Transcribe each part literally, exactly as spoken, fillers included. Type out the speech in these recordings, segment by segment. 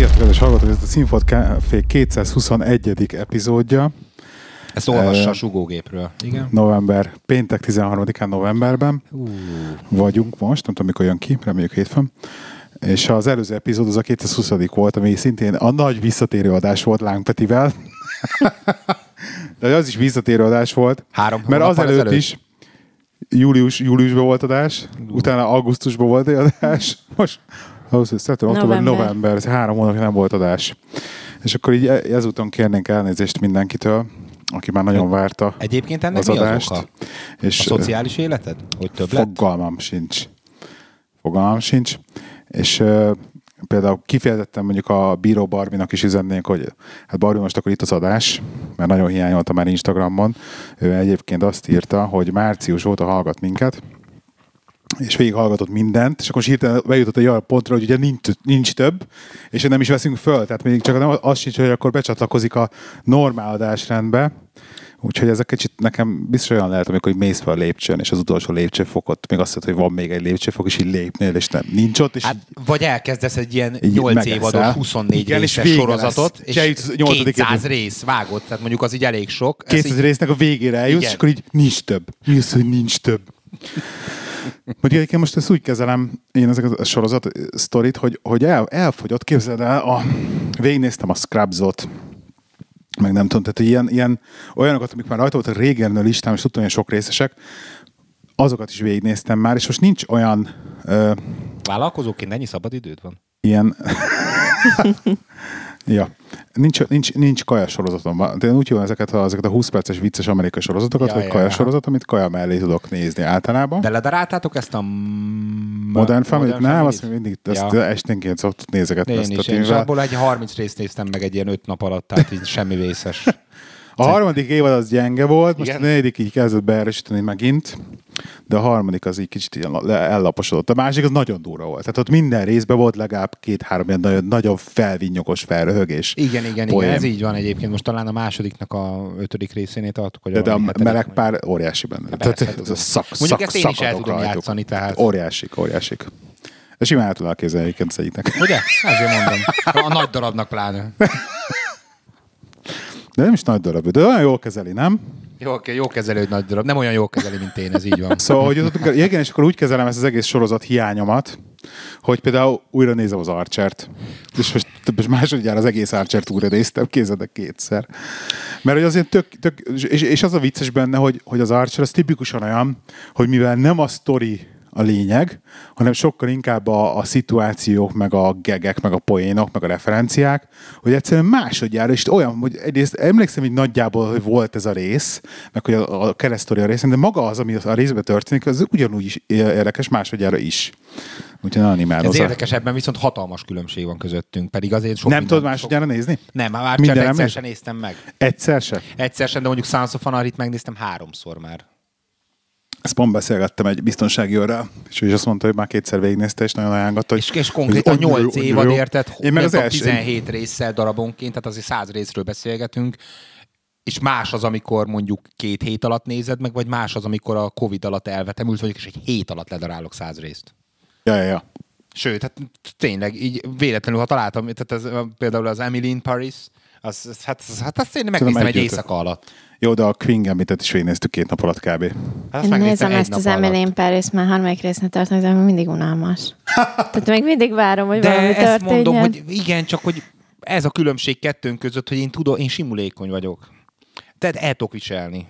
Sziasztok, kedves hallgatók, ez a Színfolt Café kétszázhuszonegyedik epizódja. Ezt olvassa a Zsugógépről. Igen. November, péntek tizenharmadikán novemberben uh. vagyunk most, nem tudom, mikor jön ki, reméljük hétfőn. És az előző epizód az a kétszázhuszadik volt, ami szintén a nagy visszatérő adás volt Lánk Petivel. De az is visszatérő adás volt. Három mert az előtt, előtt is július, júliusban volt adás, uh. utána augusztusban volt egy adás, most ahhoz, hogy szeptember, október, november, ez három hónapja nem volt adás. És akkor így ezúton kérnénk elnézést mindenkitől, aki már nagyon várta egyébként ennek az adást. Az és a szociális életed? Hogy több fogalmam lett? sincs. Fogalmam sincs. És uh, például kifejezetten mondjuk a Bíró Barminak is üzennénk, hogy hát Barmi, most akkor itt az adás, mert nagyon hiányolta már Instagramon. Ő egyébként azt írta, hogy március óta hallgat minket, és végighallgatott mindent, és akkor hirtelen bejutott egy olyan pontra, hogy ugye nincs, nincs több, és nem is veszünk föl, tehát még csak nem, az sincs, hogy akkor becsatlakozik a normál adásrendbe, úgyhogy ez egy kicsit nekem biztos olyan lehet, amikor mész fel a lépcsőn, és az utolsó lépcsőfokot, még azt mondta, hogy van még egy lépcsőfok, és így lépnél, és nem, nincs ott. És hát, vagy elkezdesz egy ilyen nyolc évados, huszonnégy igen, részes és sorozatot, lesz, és kétszáz rész vágott, tehát mondjuk az így elég sok. kétszáz így... résznek a végére eljutsz, és akkor így nincs több. Mi az, hogy nincs több? Mondjuk egyébként most ezt úgy kezelem én ezeket a sorozat sztorit, hogy, hogy el, elfogyott, képzeld el, a, végignéztem a Scrubsot, meg nem tudom, tehát ilyen, ilyen olyanokat, amik már rajta voltak régen a listám, és tudtam, hogy sok részesek, azokat is végignéztem már, és most nincs olyan... Ö, Vállalkozóként ennyi szabad időd van? Ilyen... ja. Nincs, nincs, nincs kaja sorozatom. Én úgy jól ezeket a, ezeket a húsz perces vicces amerikai sorozatokat, ja, vagy ja, kaja ja. sorozat, amit kaja mellé tudok nézni általában. De ledaráltátok ezt a... Modern Family? Nem, azt mindig ezt ja. esténként szoktuk nézegetni. Én is, én is. Abból egy harminc részt néztem meg egy ilyen öt nap alatt, tehát így semmi vészes. A harmadik évad az gyenge volt, most igen. A negyedik így kezdett beerősíteni megint, de a harmadik az így kicsit ilyen ellaposodott. A másik az nagyon durva volt. Tehát ott minden részben volt legalább két-három ilyen nagyon, nagyon felvinnyogos felröhögés. Igen, igen, poém. igen, ez így van egyébként. Most talán a másodiknak a ötödik részénél tartok, hogy... De, de a meleg pár óriási benne. Tehát ez a szak, szak, mondjuk ezt én is el tudom rajtuk. játszani, tehát... Óriásik, óriásik. És imádhat le a kézzel egyébként szerintem. Ugye? Ezért mondom. A nagy darabnak pláne. De nem is nagy darab, de olyan jól kezeli, nem? Jó, jó kezeli, hogy nagy darab. Nem olyan jól kezeli, mint én, ez így van. Szóval, hogy ott, igen, és akkor úgy kezelem ezt az egész sorozat hiányomat, hogy például újra nézem az Archert. És most, most másodjára az egész Archert újra néztem, kézzetek kétszer. Mert hogy azért tök, tök és, és az a vicces benne, hogy, hogy az Archer az tipikusan olyan, hogy mivel nem a sztori a lényeg, hanem sokkal inkább a, a szituációk, meg a gegek, meg a poénok, meg a referenciák, hogy egyszerűen másodjára, és olyan, hogy egyrészt emlékszem így nagyjából, hogy volt ez a rész, meg hogy a, a keresztori a részen, de maga az, ami a részben történik, az ugyanúgy is érdekes másodjára is. Úgyhogy nagyon imádozom. Ez érdekes, ebben viszont hatalmas különbség van közöttünk, pedig azért sok... Nem tudod másodjára sok... nézni? Nem, már csak egyszer sem néztem meg. Egyszer sem? Egyszer sem, de mondjuk Sons of Anarchyt megnéztem háromszor már. Ezt pont beszélgettem egy biztonsági őrrel, és ő azt mondta, hogy már kétszer végignézte, és nagyon ajánlott, hogy... És, és konkrétan nyolc évad értett, tizenhét résszel darabonként, tehát azért száz részről beszélgetünk, és más az, amikor mondjuk két hét alatt nézed meg, vagy más az, amikor a Covid alatt elvetemült vagyok, és egy hét alatt ledarálok száz részt. Ja, ja, ja. Sőt, hát tényleg, így véletlenül, ha találtam, tehát ez, például az Emily in Paris, az, az, hát, az, hát azt én megnéztem egy éjszaka alatt. Jó, de a Queen Gambitet is végignéztük két nap alatt kb. Hát én nézem ezt az Emily in Paris, már harmadik résznek tartom, de mindig unalmas. Tehát még mindig várom, hogy de valami történjen. De ezt mondom, hogy igen, csak hogy ez a különbség kettőnk között, hogy én tudom, én simulékony vagyok. Tehát el tudok viselni.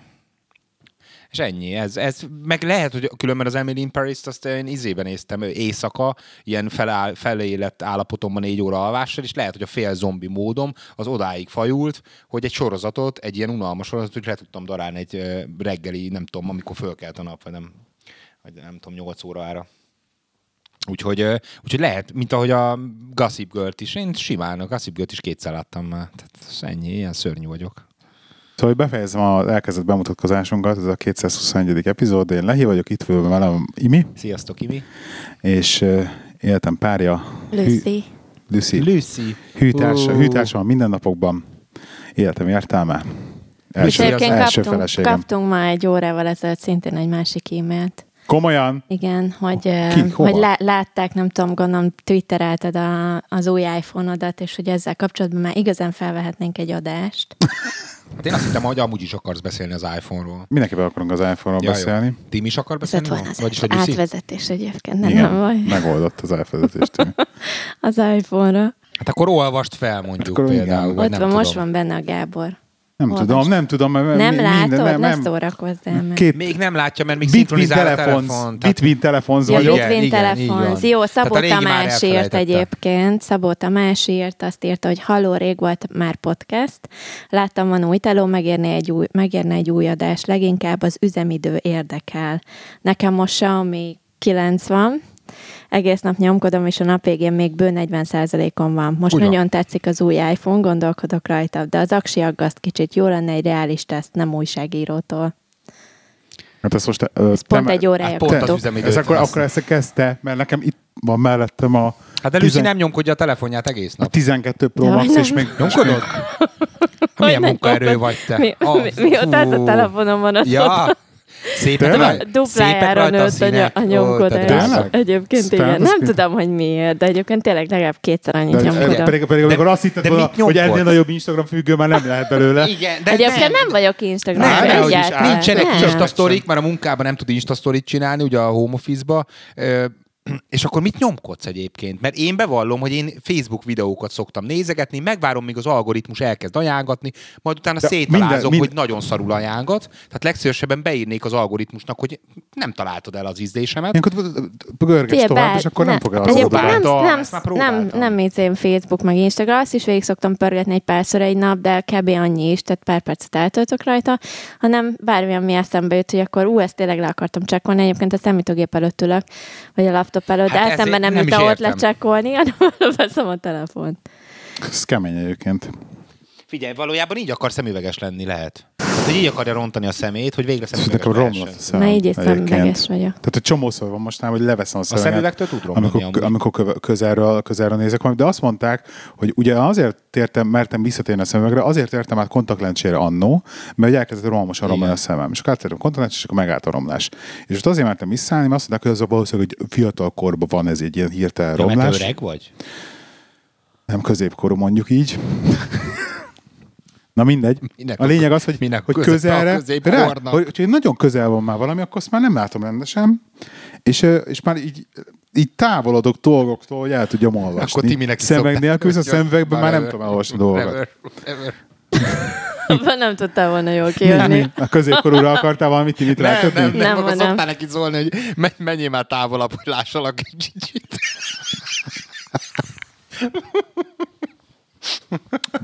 És ennyi. Ez, ez, meg lehet, hogy különben az Emily in Paris-t azt én izében néztem éjszaka, ilyen feláll, felélet állapotomban négy óra alvással, és lehet, hogy a fél zombi módom az odáig fajult, hogy egy sorozatot, egy ilyen unalmas sorozatot, hogy le tudtam darálni egy reggeli, nem tudom, amikor fölkelt a nap, vagy nem, vagy nem tudom, nyolc órára. Úgyhogy, úgyhogy lehet, mint ahogy a Gossip Girl-t is, én simán a Gossip Girl-t is kétszer láttam már. Tehát ennyi, ilyen szörnyű vagyok. Szóval, hogy befejezem az elkezdett bemutatkozásunkat, ez a kétszázhuszonegy. epizód, de én Lehi vagyok, itt vagyok velem Imi. Sziasztok, Imi. És uh, éltem párja. Lucy. Hű, Lucy. Lucy. Hűtársa, uh. hűtársa van mindennapokban. Éltem értelme. Első, első kaptunk, feleségem. Kaptunk már egy órával ezelőtt szintén egy másik e-mailt. Komolyan? Igen, hogy, Ki, hogy lá, látták, nem tudom, gondolom, twitterelted a, az új iPhone-odat, és hogy ezzel kapcsolatban már igazán felvehetnénk egy adást. Hát én azt hittem, hogy amúgy is akarsz beszélni az iPhone-ról. Mindenképpen akarunk az iPhone-ról ja, beszélni. Tim is akar beszélni? Ez az Vagyis, át, átvezetés egyébként, nem, igen, nem baj. Megoldott az átvezetést. Az iPhone-ra. Hát akkor olvast fel, mondjuk hát például. Ott van, most van benne a Gábor. Nem Olvast. tudom, nem tudom. Mert nem minden, látod, ne szórakozz el. Két... Még nem látja, mert még szinkronizál a telefon. Bitwin telefonz vagyok. Bitwin telefonz. Jó, Szabó Tamás írt egyébként. Szabó Tamás írt, azt írta, hogy halló, rég volt már podcast. Láttam, van új teló, megérne egy új, megérne egy új adás. Leginkább az üzemidő érdekel. Nekem most Xiaomi kilenc van. Egész nap nyomkodom, és a nap végén még bő negyven százalékon van. Most Ugyan. nagyon tetszik az új iPhone, gondolkodok rajta, de az aksi aggaszt kicsit, jó lenne egy reális teszt, nem újságírótól. Hát ez most... Ö, ez pont egy órája kaptok. Ez akkor, akkor ezt kezdte, mert nekem itt van mellettem a... Hát de Lucy tizen... nem nyomkodja a telefonját egész nap. A tizenkét Pro Max, és még nyomkodod? Milyen munkaerő vagy te? Mi, oh, mi, mióta ez a telefonom van, azt ja. Szépek, duplájára nőtt a, a nyomkodás. Oh, egyébként Sztán, igen. Nem tudom, hogy miért, de egyébként tényleg legalább kétszer annyit nyomkodom. Pedig, pedig amikor azt hitted volna, hogy ennél nagyobb Instagram függő már nem lehet belőle. Igen, de egyébként nem, nem vagyok Instagram. Nem, nem, nem, nem. Nincsenek Instastoryk, mert a munkában nem tud Instastoryt csinálni, ugye a home office-ba. És akkor mit nyomkodsz egyébként? Mert én bevallom, hogy én Facebook videókat szoktam nézegetni, megvárom, míg az algoritmus elkezd ajángatni, majd utána de széttalázom, minden, minden... hogy nagyon szarul ajángat. Tehát legszívesebben beírnék az algoritmusnak, hogy nem találtod el az ízlésemet. Ilyenkor görgess tovább, és akkor nem fog el az algoritmus. Nem, nem én Facebook, meg Instagram, azt is végig szoktam pörgetni egy párszor egy nap, de kb. Annyi is, tehát pár percet eltöltök rajta, hanem bármilyen mi eszembe jött, hogy akkor ú, ezt tényleg le akartam csekkolni, egyébként a számítógép előtt ülök, vagy a laptop előtt, hát de eszemben nem jut ott lecsekkolni, hanem veszem a telefont. Ez kemény egyébként. Figyelj, valójában így akar szemüveges lenni, lehet. Tehát, hogy így akarja rontani a szemét, hogy végre szemüveges lehessen. Már így egy szemüveges vagyok. Tehát egy csomószor van most már, hogy leveszem a szemüveget. A szemüvegtől tud romlani amúgy. Amikor közelről, közelről nézek valamit, de azt mondták, hogy ugye azért tértem, mertem visszatérni a szemüvegre, azért tértem át kontaktlencsére annó, mert elkezdett rohamosan romlani a szemem. És akkor átértem kontaktlencsére, és akkor megállt a romlás. És ott azért mertem visszaállni, mert azt mondták, hogy az valószínűleg, hogy fiatal korban van ez egy ilyen hirtelen romlás. Ja, mert öreg vagy? Nem, középkorú, mondjuk így. Na mindegy. Minek a lényeg az, hogy, hogy közelre, rá, hogy nagyon közel van már valami, akkor azt már nem látom rendesen, és, és már így, így távolodok dolgoktól, hogy el tudjam olvasni. Akkor Timinek is szokták. Szemüveg nélkül, a szemüvegben már nem tudom elolvasni dolgokat. Abban nem tudtál volna jól kijönni. A középkorúra akartál valamit Timit rákötni? Nem, nem, nem. Szoktál neki szólni, hogy menjél már távolabb, hogy lássalak egy kicsit.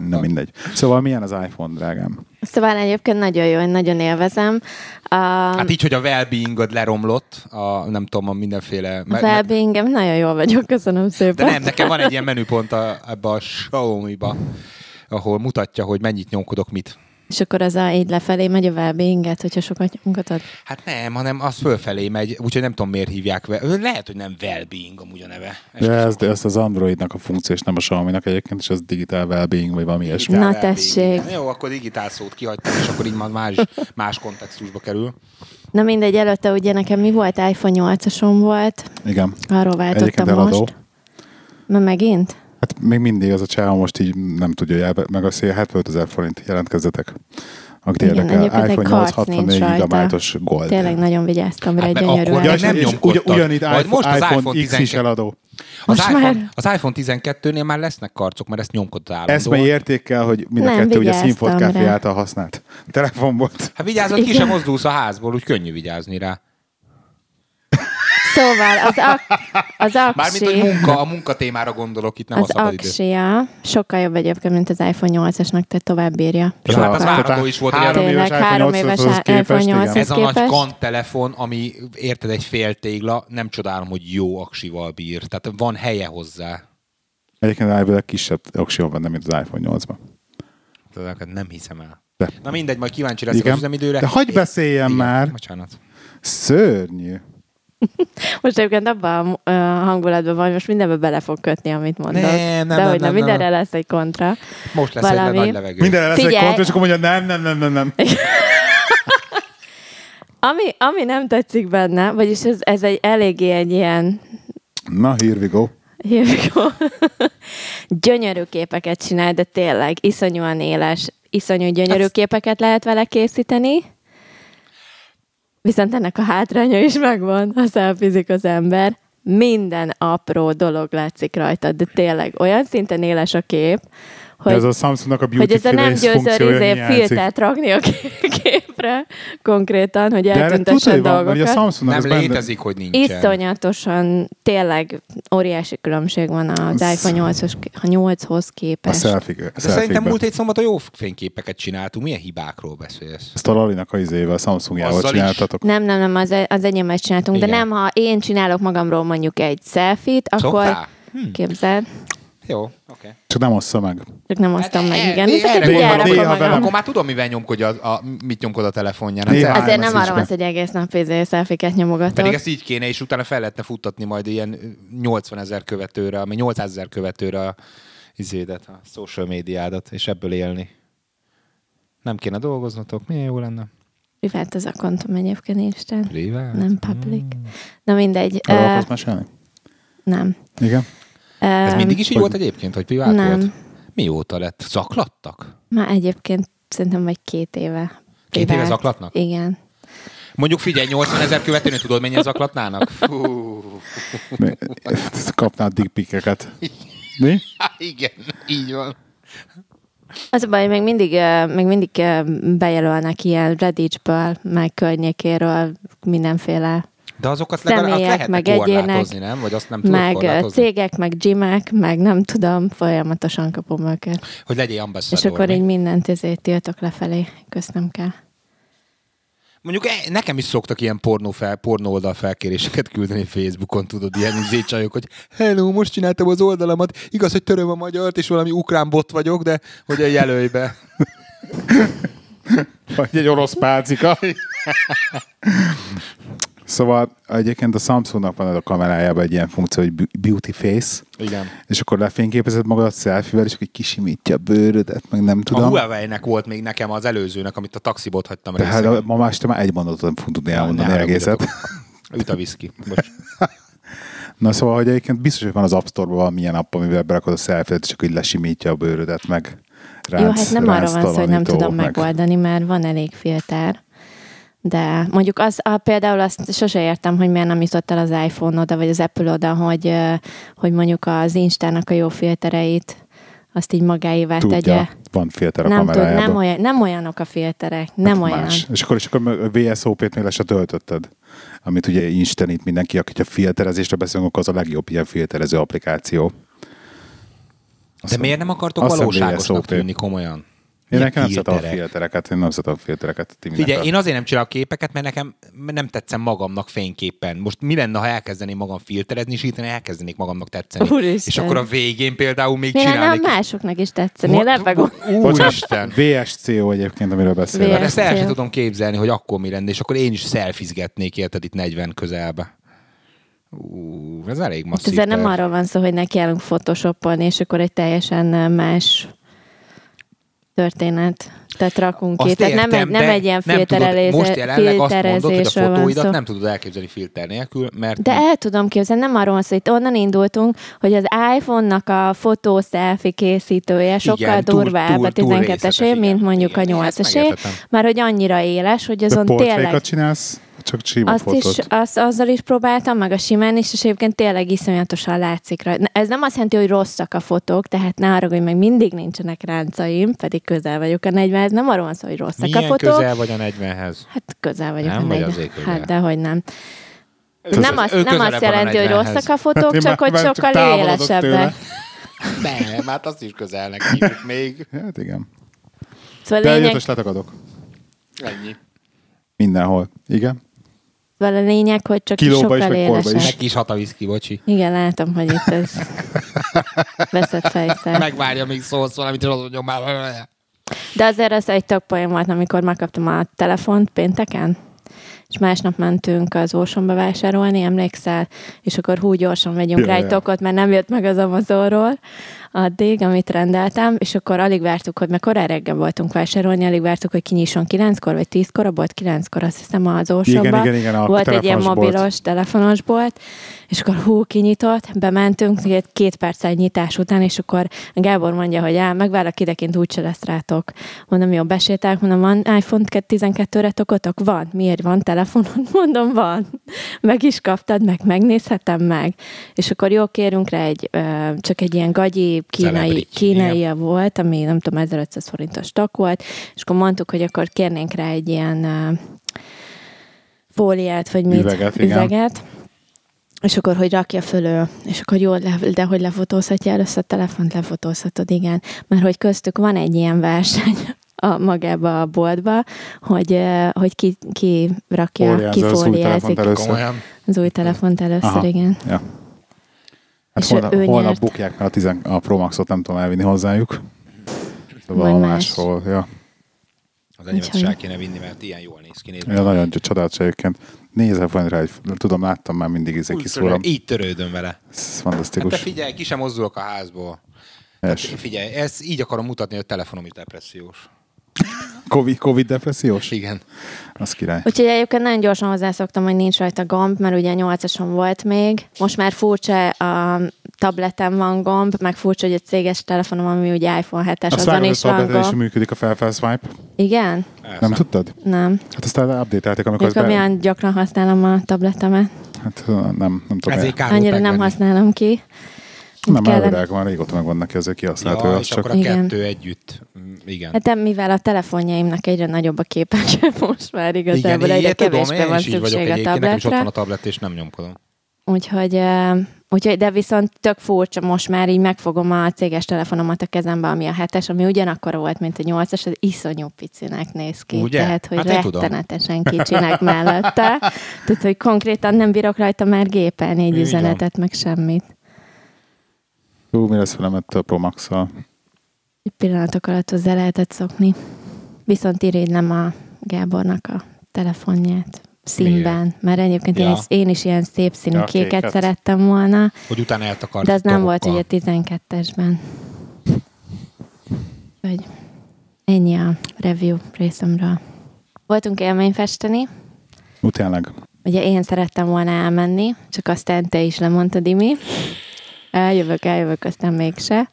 Na mindegy. Szóval milyen az iPhone, drágám? Szóval egyébként nagyon jó, én nagyon élvezem. A... Hát így, hogy a well-beingod leromlott, a, nem tudom, a mindenféle... A well-beingem, nagyon jól vagyok, köszönöm szépen. De nem, nekem van egy ilyen menüpont a, ebbe a Xiaomi-ba, ahol mutatja, hogy mennyit nyomkodok mit. És akkor az a, így lefelé megy a well-beinget, hogyha sokat nyomkodod? Hát nem, hanem az fölfelé megy, úgyhogy nem tudom, miért hívják. Lehet, hogy nem well-being amúgy a neve. De ezt, ezt az Androidnak a funkció, és nem a Xiaomi-nak egyébként, és az digitál well-being, vagy valami ilyesmi. Na well-being. Tessék. Jó, akkor digitál szót kihagytam, és akkor így már más, más kontextusba kerül. Na mindegy, előtte ugye nekem mi volt? iPhone nyolcasom volt. Igen. Arról váltottam most. Na megint? Hát még mindig az a csáva most így nem tudja meg a szél, hetvenötezer forint jelentkezzetek. Aki érdekel, iPhone nyolc hatvannégy gigabyte-os Gold. Tényleg nagyon vigyáztam rá, hát, egy gyönyörű. Ugyanis nem nyomkodtad. Ugyanígy iPhone, iPhone X tizenkettő. Is eladó. Az iPhone, az iPhone tizenkettőnél már lesznek karcok, mert ezt nyomkodtad állandóan. Ezt mely értékkel, hogy mind a kettő ugye a Színfolt Kávé által használt telefon volt. Hát vigyázzad, ki sem mozdulsz a házból, úgy könnyű vigyázni rá. Szóval az, ak- az aksi... Mármint, hogy munka, a munkatémára gondolok, itt nem az a szabadidő. Az aksia sokkal jobb egyébként, mint az iPhone nyolcasnak, tehát tovább bírja. Ja, hát az várható is volt. Három éves iPhone nyolcashoz képest. Ez a nagy kanttelefon, ami érted egy fél tégla, nem csodálom, hogy jó aksival bír. Tehát van helye hozzá. Egyébként az iPhone kisebb aksia van, nem mint az iPhone nyolcban. Nem hiszem el. De. Na mindegy, majd kíváncsi leszek az üzemidőre. De hagyj beszéljem már. Bocsánat. Szörnyű. Most egyébként abban a hangulatban van, most mindenbe bele fog kötni, amit mondod. Nem, nem, de hogy nem, nem, mindenre nem. Lesz egy kontra. Most lesz valami. Egy nagy levegő. Mindenre lesz. Figyelj. Egy kontra, és akkor mondja, nem, nem, nem, nem, nem. Ami, ami nem tetszik benne, vagyis ez, ez egy eléggé egy ilyen... Na, here we go. Here we go. Gyönyörű képeket csinál, de tényleg iszonyúan éles, iszonyú gyönyörű Azt... képeket lehet vele készíteni. Viszont ennek a hátránya is megvan, ha selfizik az ember. Minden apró dolog látszik rajta, de tényleg olyan szinten éles a kép, hogy ez a Samsungnak a beauty face funkciója, hogy ez a nem győző filtert rakni a képre konkrétan, hogy eltüntessen dolgokat. Van, a nem létezik, benne. Hogy nincsen. Iszonyatosan, tényleg óriási különbség van az Sz... iPhone nyolchoz képest. A selfie-ben. Szerintem múlt hét szombat a jó fényképeket csináltunk. Milyen hibákról beszélsz? Ezt a Lalinak a izével, Samsungjával csináltatok. Nem, nem, nem, az, az enyémet csináltunk. Igen. De nem, ha én csinálok magamról mondjuk egy selfie-t, akkor hm. képzeld... Jó, oké. Okay. Csak nem oszta meg. Csak nem osztam hát, meg, e, igen. E, e, néha velem. Akkor már tudom, mivel nyomkodj a, a, mit nyomkod a telefonján. Hát azért nem arra van, hogy egész nap pénzél szelfiket nyomogatok. Pedig ezt így kéne, és utána fel lehetne futtatni majd ilyen nyolcvanezer követőre, ami nyolcszázezer követőre izédet, a social médiádat, és ebből élni. Nem kéne dolgoznotok, milyen jó lenne. Privát az a kontom egyébként Instán. Privát? Nem public. Hmm. Na mindegy. Arról akarsz uh, mesélni? Nem. Igen? Ez mindig is így volt egyébként, hogy privát nem. volt? Mióta lett? Zaklattak? Már egyébként szerintem vagy két éve. Két privát. Éve zaklatnak? Igen. Mondjuk figyelj, nyolcvanezer követőnél tudod, mennyien zaklatnának? Kapnál dick pic-eket. Mi? Há, igen, így van. Az a baj, még mindig, még mindig bejelölnek ilyen Redditből, meg környékéről mindenféle... De azokat legalább lehetne korlátozni, nem? Vagy azt nem tudod meg korlátozni? Cégek, meg gymek, meg nem tudom, folyamatosan kapom őket. Hogy legyél ambasszador. És akkor mi? Így mindent ezért tiltok lefelé. Köszönöm kell. Mondjuk nekem is szoktak ilyen pornó, fel, pornó oldal felkéréseket küldeni Facebookon, tudod, ilyen zécsajok, hogy hello, most csináltam az oldalamat, igaz, hogy töröm a magyart, és valami ukrán bot vagyok, de hogy a jelölj be. Vagy egy orosz pálcika. Szóval egyébként a Samsungnak van a kamerájában egy ilyen funkció, hogy beauty face. Igen. És akkor lefényképezed magadat selfie-vel, és akkor kisimítja a bőrödet, meg nem tudom. A Huawei-nek volt még nekem az előzőnek, amit a taxiból hagytam részben. Tehát részegen. Ma máste már egy mondatot nem fogunk tudni elmondani a egészet. Üt a viszki. Na szóval, hogy egyébként biztos, hogy van az App Store-ban valamilyen app, amivel berakod a selfie-et, és akkor így lesimítja a bőrödet, meg ránc. Jó, hát nem arra van szó, hogy nem tudom meg. megoldani, mert van elég filter. De mondjuk az, a, például azt sose értem, hogy miért nem jutott el az iPhone oda, vagy az Apple oda, hogy, hogy mondjuk az Instának a jó filtereit azt így magáévá tegye. Tudja, van filter a nem kamerájában. Tud, nem, olyan, nem olyanok a filterek, nem hát olyan. Más. És akkor, és akkor a vé es cé o-t még se töltötted, amit ugye Instán itt mindenki, akik a filterezésre beszélünk, az a legjobb ilyen filterező applikáció. Azt de miért nem akartok valóságosnak tűnni komolyan? Én nekem nem szeretem a filtereket, én nem szeretem a filtereket. Figyelj, én azért nem csinálok képeket, mert nekem nem tetszem magamnak fényképpen. Most mi lenne, ha elkezdeném magam filterezni, és itt elkezdenék magamnak tetszeni. Úristen. És akkor a végén például még csinálnék. Én nem másoknak is tetszeni, lebegom. Úristen. vé es cé o egyébként, amiről beszélek. Ezt el sem tudom képzelni, hogy akkor mi lenne, és akkor én is szelfizgetnék, érted itt negyven közelbe. Ú, ez elég masszív. Ezért nem arról van szó, hogy nekiállunk photoshopolni, és akkor egy teljesen más történet. Tehát rakunk ki. Tehát nem, egy, nem egy ilyen filterelésről van szó. Most jelenleg azt mondod, hogy a fotóidat nem tudod elképzelni filter nélkül, mert... De el tudom képzelni, nem arról van szó, hogy onnan indultunk, hogy az iPhone-nak a fotó selfie készítője sokkal durvább a tizenkettesén, mint mondjuk igen, a nyolcasé, mert hogy annyira éles, hogy azon de tényleg... portrékat csinálsz? Csak csíma azt fotót. Is, azt, azzal is próbáltam, meg a simán is, és egyébként tényleg iszonyatosan látszik rajta. Ez nem azt jelenti, hogy rosszak a fotók, tehát ne arra, hogy meg mindig nincsenek ráncaim, pedig közel vagyok a negyvenhez, nem arról van szó, hogy rosszak milyen a fotók. Milyen közel vagy a negyvenhez? Hát közel vagyok nem a negyvenhez. Vagy azért, hát dehogy nem. Közel, nem azt, nem azt jelenti, hogy rosszak a fotók, hát csak hogy sokkal élesebbek. Nem, hát azt is közelnek hívjuk még. Hát igen. Szóval de lényeg... letagadok. Ennyi. Mindenhol. Igen. Vel a lényeg, hogy csak kilóba sokkal élesebb. Neki is hat a viszki, bocsi. Igen, látom, hogy itt ez veszett fejszer. Megvárja, még szólsz valamit, és azon nyomál. De azért ez egy tök poén volt, amikor megkaptam a telefont pénteken, és másnap mentünk az Orsonba vásárolni, emlékszel? És akkor hú, gyorsan vegyünk rá egy tokot, mert nem jött meg az Amazonról. addig, amit rendeltem, és akkor alig vártuk, hogy mert korán reggel voltunk vásárolni, alig vártuk, hogy kinyisson kilenckor, vagy tízkor, a bolt kilenckor, azt hiszem az Orsóban. Volt egy ilyen mobilos, bolt. telefonos bolt, és akkor hú, kinyitott, bementünk, két perccel nyitás után, és akkor Gábor mondja, hogy á, megvárlak idekint, úgyse lesz rátok. Mondom, jó, besétálok, mondom, van iPhone tizenkettőre tokotok? Van. Miért van telefonon? Mondom, van. Meg is kaptad, meg megnézhetem meg. És akkor jó, kérünk rá egy, ö, csak egy ilyen gagyi kínai, kínaia volt, ami nem tudom, ezerötszáz forintos stok volt, és akkor mondtuk, hogy akkor kérnénk rá egy ilyen ö, fóliát, vagy mit, üveget, üveget. És akkor, hogy rakja fölő, és akkor jó, de hogy lefotózhatja először a telefont, lefotózhatod, igen. Mert hogy köztük van egy ilyen verseny a magába a boltba, hogy, hogy ki, ki rakja, ki fóliázik az új telefont először, Aha. igen. Ja. Hát és holnap, holnap bukják, mert a, tizen, a Pro Maxot nem tudom elvinni hozzájuk. De valami máshol, ja. Az enyémet sem kéne vinni, mert ilyen jól néz ki. Ja, nagyon csodáltsa egyébként. Nézzel van rá, tudom, láttam már mindig, izé kiszúrom. Így törődöm vele. Ez fantasztikus. Hát figyelj, ki sem mozdulok a házból. Hát figyelj, ezt így akarom mutatni, hogy a telefonom is depressziós. Covid, Covid depressziós? Igen. Az király. Úgyhogy egyébként nagyon gyorsan hozzászoktam, hogy nincs rajta gomb, mert ugye nyolcason volt még. Most már furcsa, a tabletem van gomb, meg furcsa, hogy egy céges telefonom, ami ugye iPhone hetes, azon is van gomb. A tabletem is működik a felfel swipe. Igen? Elszám. Nem tudtad? Nem. Hát aztán update-elték, amikor... Amikor milyen be... gyakran használom a tabletemet. Hát nem, nem tudom. Annyira nem használom ki. Nem, már öreg van, régóta meg vannak ezek kihasználható. Ja, és csak... akkor a kettő igen. együtt. Igen. Hát de mivel a telefonjaimnak egyre nagyobb a képek, most már igazából igen, egyre kevésbé van szükség a tabletre. Nekem is ott van a tablet, és nem nyomkodom. Úgyhogy, úgyhogy, de viszont tök furcsa, most már így megfogom a céges telefonomat a kezembe, ami a hetes, ami ugyanakkor volt, mint a nyolcas, az iszonyú picinek néz ki. Ugye? Tehát, hogy hát rettenetesen kicsinek mellette. Tehát, hogy konkrétan nem bírok rajta már gépen egy üzenetet, meg semmit. Hú, mi lesz velem ettől a Pro Max-szal? Egy pillanatok alatt hozzá lehetett szokni. Viszont irigylem a Gábornak a telefonját színben. Miért? Mert egyébként ja. én is ilyen szép színű ja, kéket, kéket szerettem volna. Hogy utána eltakart. De az nem volt így a tizenkettesben. Úgyhogy ennyi a review részemről. Voltunk élményfesteni. Utálag. Ugye én szerettem volna elmenni, csak aztán te is lemondtad, Imi. Eljövök, eljövök, aztán mégse.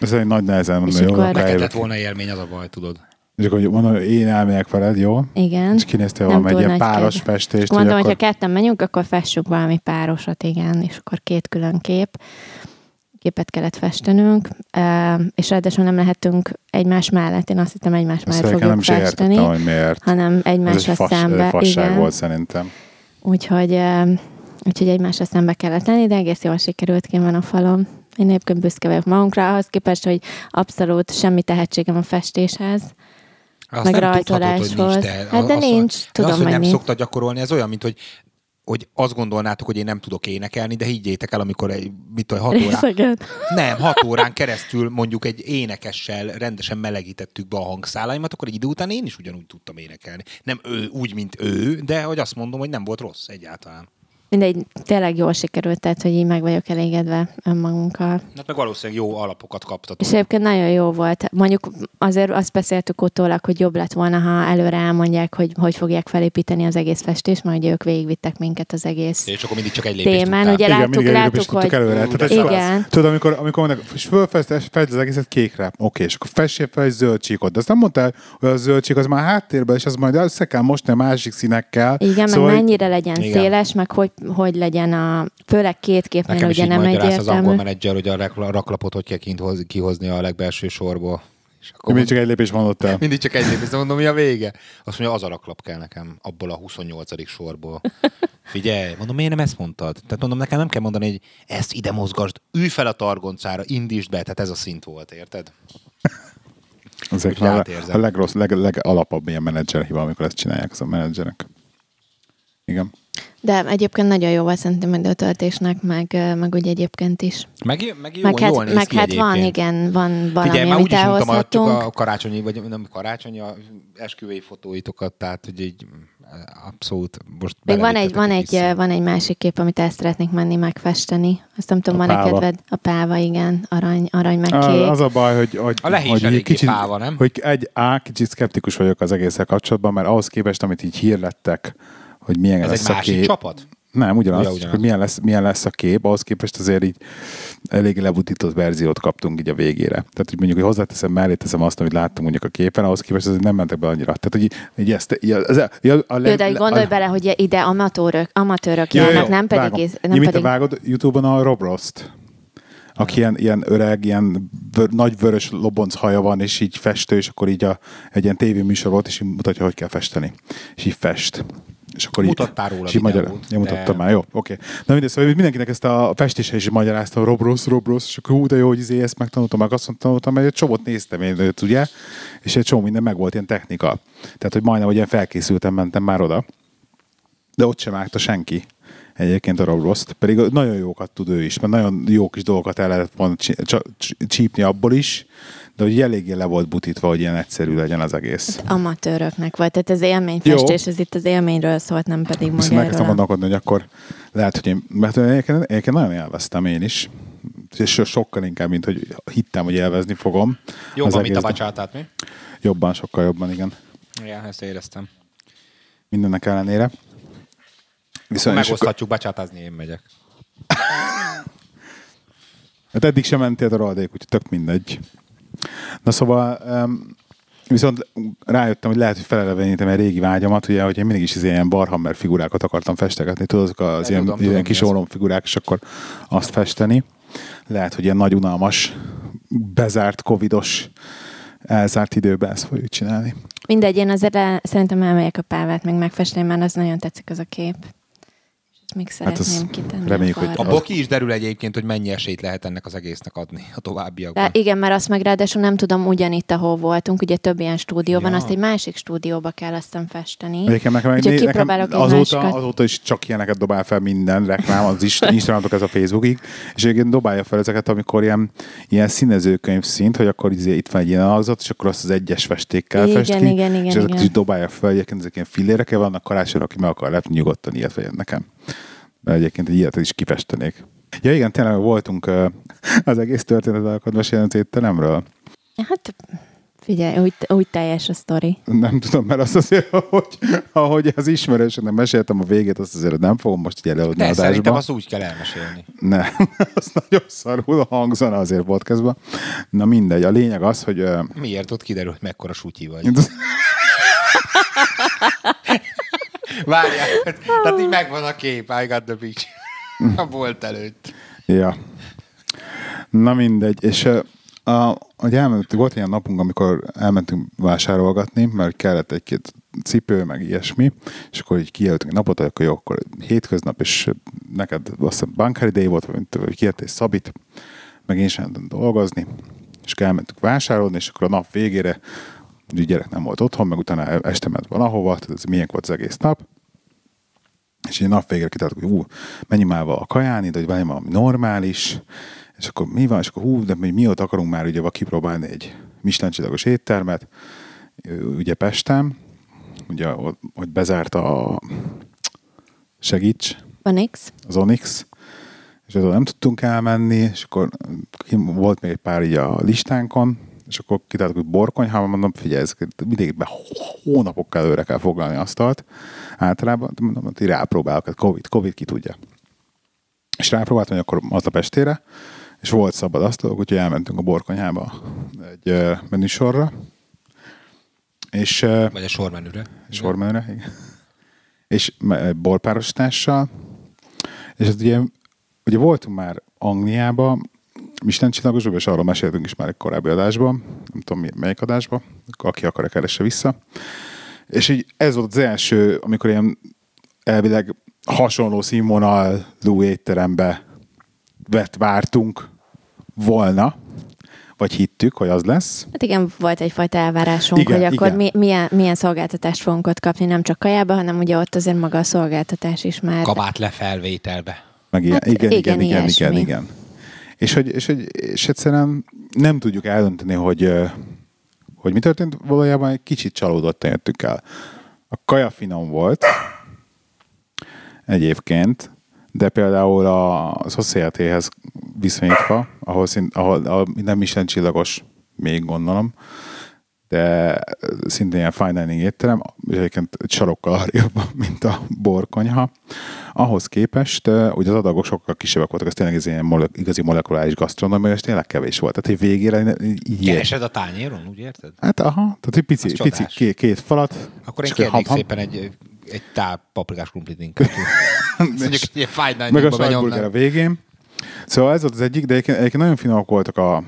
Ez egy nagy nehezen mondom, jó? Neked lett volna élmény, az a baj, tudod. És akkor mondom, én elmegyek veled, jó? Igen. És kinéztél valami egy ilyen páros kép. Festést. És mondom, hogy akkor... ha ketten menjünk, akkor fessünk valami párosat, igen. És akkor két külön kép. Képet kellett festenünk. És ráadásul nem lehetünk egymás mellett. Én azt hittem, egymás mellett fogjuk festeni. Nem is értettem, hanem egymásra szembe. Ez egy fasság volt szerintem. Úgyhogy... Úgyhogy egymásra szembe kellett lenni, de egész jól sikerült, ki van a falom. Én egyébként büszke vagyok magunkra, ahhoz képest, hogy abszolút semmi tehetségem a festéshez. Azt meg rajzoláshoz. Hát de azt, nincs, azt, tudom, az, hogy, hogy nem nincs. Szoktad gyakorolni, ez olyan, mint hogy, hogy azt gondolnátok, hogy én nem tudok énekelni, de higgyétek el, amikor egy, mit tudom, hat órán... Nem, hat órán keresztül mondjuk egy énekessel rendesen melegítettük be a hangszálaimat, akkor egy idő után én is ugyanúgy tudtam énekelni. Nem ő, úgy, mint ő, de hogy azt mondom, hogy nem volt rossz egyáltalán. Mindegy, tényleg jól sikerült, tehát, hogy így meg vagyok elégedve önmagunkkal. Hát meg valószínűleg jó alapokat kaptatok. És egyébként nagyon jó volt. Mondjuk azért azt beszéltük utólag, hogy jobb lett volna, ha előre elmondják, hogy hogy fogják felépíteni az egész festést, mert ugye ők végigvittek minket az egész témán. És akkor mindig csak egy lépést témán. Tudtál. Ugye igen, láttuk, mindig láttuk, láttuk hogy... előre. Tehát igen. Tudod, amikor, amikor mondják, és fölfest az egészet kékre. Oké, és akkor fessél fel egy zöld csíkot. De azt nem mondtál, hogy a zöld csík az már háttérben, és az majd össze kell mosni a másik színekkel. Igen, szóval meg mennyire legyen igen. széles, meg hogy hogy legyen a... Főleg két képnél nekem ugye nem egyértelmű. Nekem is így magyaráz az angol menedzser, hogy a raklapot hogy kell kint hoz, kihozni a legbelső sorból. És akkor mindig csak egy lépés mondott el. Mindig csak egy lépés, mondom, mi a vége? Azt mondja, az a raklap kell nekem abból a huszonnyolcadik sorból. Figyelj, mondom, miért nem ezt mondtad? Tehát mondom, nekem nem kell mondani, hogy ezt ide mozgasd, ülj fel a targoncára, indítsd be, tehát ez a szint volt, érted? Ezek a, a legrossz, leg, legalapabb ilyen menedzser hiba, amikor ezt csinálják az a menedzserek. Igen. De egyébként nagyon jó volt szerintem időtöltésnek, meg, meg úgy egyébként is. Meg, meg, jó, meg hát, jól néz meg ki hát van, igen, van valami, figyelj, amit elhozhatunk. Figyelj, már úgyis a karácsonyi, vagy nem karácsonyi, a esküvői fotóitokat, tehát hogy így abszolút most még van egy, van, egy, van egy másik kép, amit el szeretnék menni megfesteni. Azt nem tudom, van-e kedved? A páva, igen. Arany, arany meg kék. Az a baj, hogy, hogy, a hogy, egy kicsit, páva, nem? hogy egy á, kicsit szkeptikus vagyok az egésszel kapcsolatban, mert ahhoz képest, amit így hírlettek, hogy milyen ez lesz a kép. Ez egy másik csapat? Nem, ugyanaz, ja, ugyanaz. Hogy milyen lesz, milyen lesz a kép, ahhoz képest azért így elég lebutított verziót kaptunk így a végére. Tehát, hogy mondjuk, hogy hozzáteszem, mellé teszem azt, amit láttam mondjuk a képen, ahhoz képest azért nem mentek be annyira. Tehát, hogy így, így ezt... Így az, így a le, jó, de le, gondolj a... bele, hogy ide amatőrök, amatőrök jönnek, jó, jó, nem pedig... Vágom. Nem Nyilván pedig... vágod YouTube-on a Bob Rost, aki ilyen, ilyen öreg, ilyen vör, nagy vörös lobonc haja van, és így festő, és akkor így a, egy ilyen tévéműsor volt, és így mutatja, hogy kell festeni. És így fest. És akkor mutattál róla a videót. Ja, mutattam de... már, jó, oké. Okay. Na mindegy, szóval mindenkinek ezt a festése is magyaráztam, Rob Ross, Rob Ross, és akkor hú, de jó, hogy izé, ezt megtanultam, meg azt tanultam, mert egy csomót néztem én őt, ugye, és egy csomó minden meg volt, ilyen technika. Tehát, hogy majdnem, hogy ilyen felkészültem, mentem már oda. De ott sem vágta senki egyébként a Rob Ross-t, pedig nagyon jókat tud ő is, mert nagyon jó kis dolgokat el lehet volna csípni abból is, de hogy eléggé le volt butítva, hogy ilyen egyszerű legyen az egész. Hát amatőröknek volt, tehát az élményfestés, ez itt az élményről szólt, nem pedig magáról. Ezt megkezdtem gondolkodni, hogy akkor lehet, hogy én, mert én nagyon élveztem én is, és sokkal inkább, mint hogy hittem, hogy élvezni fogom. Jobban, mint a bacsátát, mi? Jobban, sokkal jobban, igen. Igen, ezt éreztem. Mindennek ellenére. Viszont megoszthatjuk, bacsátázni én megyek. Hát eddig sem mentél a rohadék, úgyhogy tök mindegy. Na szóval, viszont rájöttem, hogy lehet, hogy felelevenítem egy régi vágyamat, ugye, hogy én mindig is ilyen Warhammer figurákat akartam festegetni, tudod, azok az tudom, ilyen, tudom, ilyen kis ólomfigurák, és akkor azt festeni. Lehet, hogy ilyen nagy unalmas, bezárt, covidos, elzárt időben ezt fogjuk csinálni. Mindegy, én azért el, szerintem elmegyek a pávát, meg megfesteni, mert az nagyon tetszik az a kép. Még szeretném hát kitenni. Reméljük, a, hogy a boki is derül egyébként, hogy mennyi esélyt lehet ennek az egésznek adni a továbbiakban. De igen, mert azt meg ráadásul nem tudom ugyanitt, ahol voltunk, ugye több ilyen stúdió ja. van, azt egy másik stúdióba kell aztán festeni. Nekem, nekem, nekem azóta, azóta is csak ilyeneket dobál fel minden reklám, az Instagramtól ez a Facebookig, és egyébként dobálja fel ezeket, amikor ilyen, ilyen színezőkönyv szint, hogy akkor izé, itt van egy ilyen alazat, és akkor azt az egyes festékkel igen, fest ki, igen, igen, és ezeket igen. is dobálja fel, egyébként ezek ilyen fillérekkel vannak, karácsonyra, aki meg akar lepni, nyugodtan ilyet legyen nekem. Mert egyébként egy ilyet is kifestenék. Ja igen, tényleg voltunk uh, az egész történetet alkotmas jelent étteremről. Hát figyelj, úgy, úgy teljes a sztori. Nem tudom, mert azt azért, ahogy, ahogy az ismerősöknek meséltem a végét, azt azért nem fogom most így előadni adásba. De szerintem azt úgy kell elmesélni. Ne, az nagyon szarul hangzana azért podcastban. Na mindegy, a lényeg az, hogy... Uh, Miért ott kiderül, hogy mekkora sutyi vagy? Várjál, tehát így megvan a kép, I got the beach, a bolt előtt. Ja. Na mindegy, és a, a, elmentünk, volt ilyen napunk, amikor elmentünk vásárolgatni, mert kellett egy-két cipő, meg ilyesmi, és akkor így kijelöltünk egy napot, akkor jó, akkor hétköznap, és neked azt hiszem bankháridei volt, hogy kijelölt egy szabit, meg én sem dolgozni, és akkor elmentünk vásárolni, és akkor a nap végére a gyerek nem volt otthon, meg utána este ment valahova, tehát ez milyen volt az egész nap. És egy nap végre kitaláltuk, hogy hú, menjünk már a kaján, de hogy valami normális, és akkor mi van, és akkor hú, de mióta akarunk már ugye kipróbálni egy Michelin csillagos éttermet, ugye Pesten, ugye, hogy bezárt a segíts, Onix. az Onix, és azon nem tudtunk elmenni, és akkor volt még egy pár így a listánkon, és akkor kitaláltuk, hogy Borkonyha, mondom, figyelj, ez mindig hónapokkal előre kell foglalni asztalt. Általában, mondom, hogy rápróbálok, hát Covid, Covid ki tudja. És rápróbáltam, hogy akkor aznap estére, és volt szabad asztalok, úgyhogy elmentünk a Borkonyhába egy uh, menüsorra. És, uh, Vagy a sormenüre. Sormenüre, igen. És uh, borpárosítással. És hát ugye, ugye voltunk már Angliában, Michelin csillagosban, és arról meséltünk is már egy korábbi adásban, nem tudom melyik adásban, aki akar, keresse vissza. És így ez volt az első, amikor ilyen elvileg hasonló színvonalú étterembe vett vártunk volna, vagy hittük, hogy az lesz. Hát igen, volt egyfajta elvárásunk, igen, hogy akkor mi, milyen, milyen szolgáltatást fogunk ott kapni, nem csak kajába, hanem ugye ott azért maga a szolgáltatás is már. Kabát lefelvételbe. Meg ilyen, hát igen, igen, igen, igen, igen. És hogy, és, hogy, és egyszerűen nem tudjuk eldönteni, hogy, hogy mi történt. Valójában egy kicsit csalódottan jöttünk el. A kaja finom volt egyébként, de például a Sociétéhez viszonyítva, ahol, szint, ahol a, nem Michelin csillagos, még gondolom, de szintén ilyen fine dining étterem, és egyébként sarokkal arrébb, mint a Borkonyha. Ahhoz képest, ugye az adagok sokkal kisebbek voltak, ez tényleg ez ilyen mole, igazi molekuláris gasztronómia, és tényleg kevés volt. Tehát, hogy végére... Keresed a tányéron, úgy érted? Hát aha, tehát egy pici, pici két, két falat. Akkor én kérnék szépen egy, egy tál paprikás krumplit inkább. Mondjuk egy ilyen fine dining-ba benyomnám. Meg a sajtburger a végén. Szóval ez volt az egyik, de egyébként, egyébként nagyon finomak voltak a...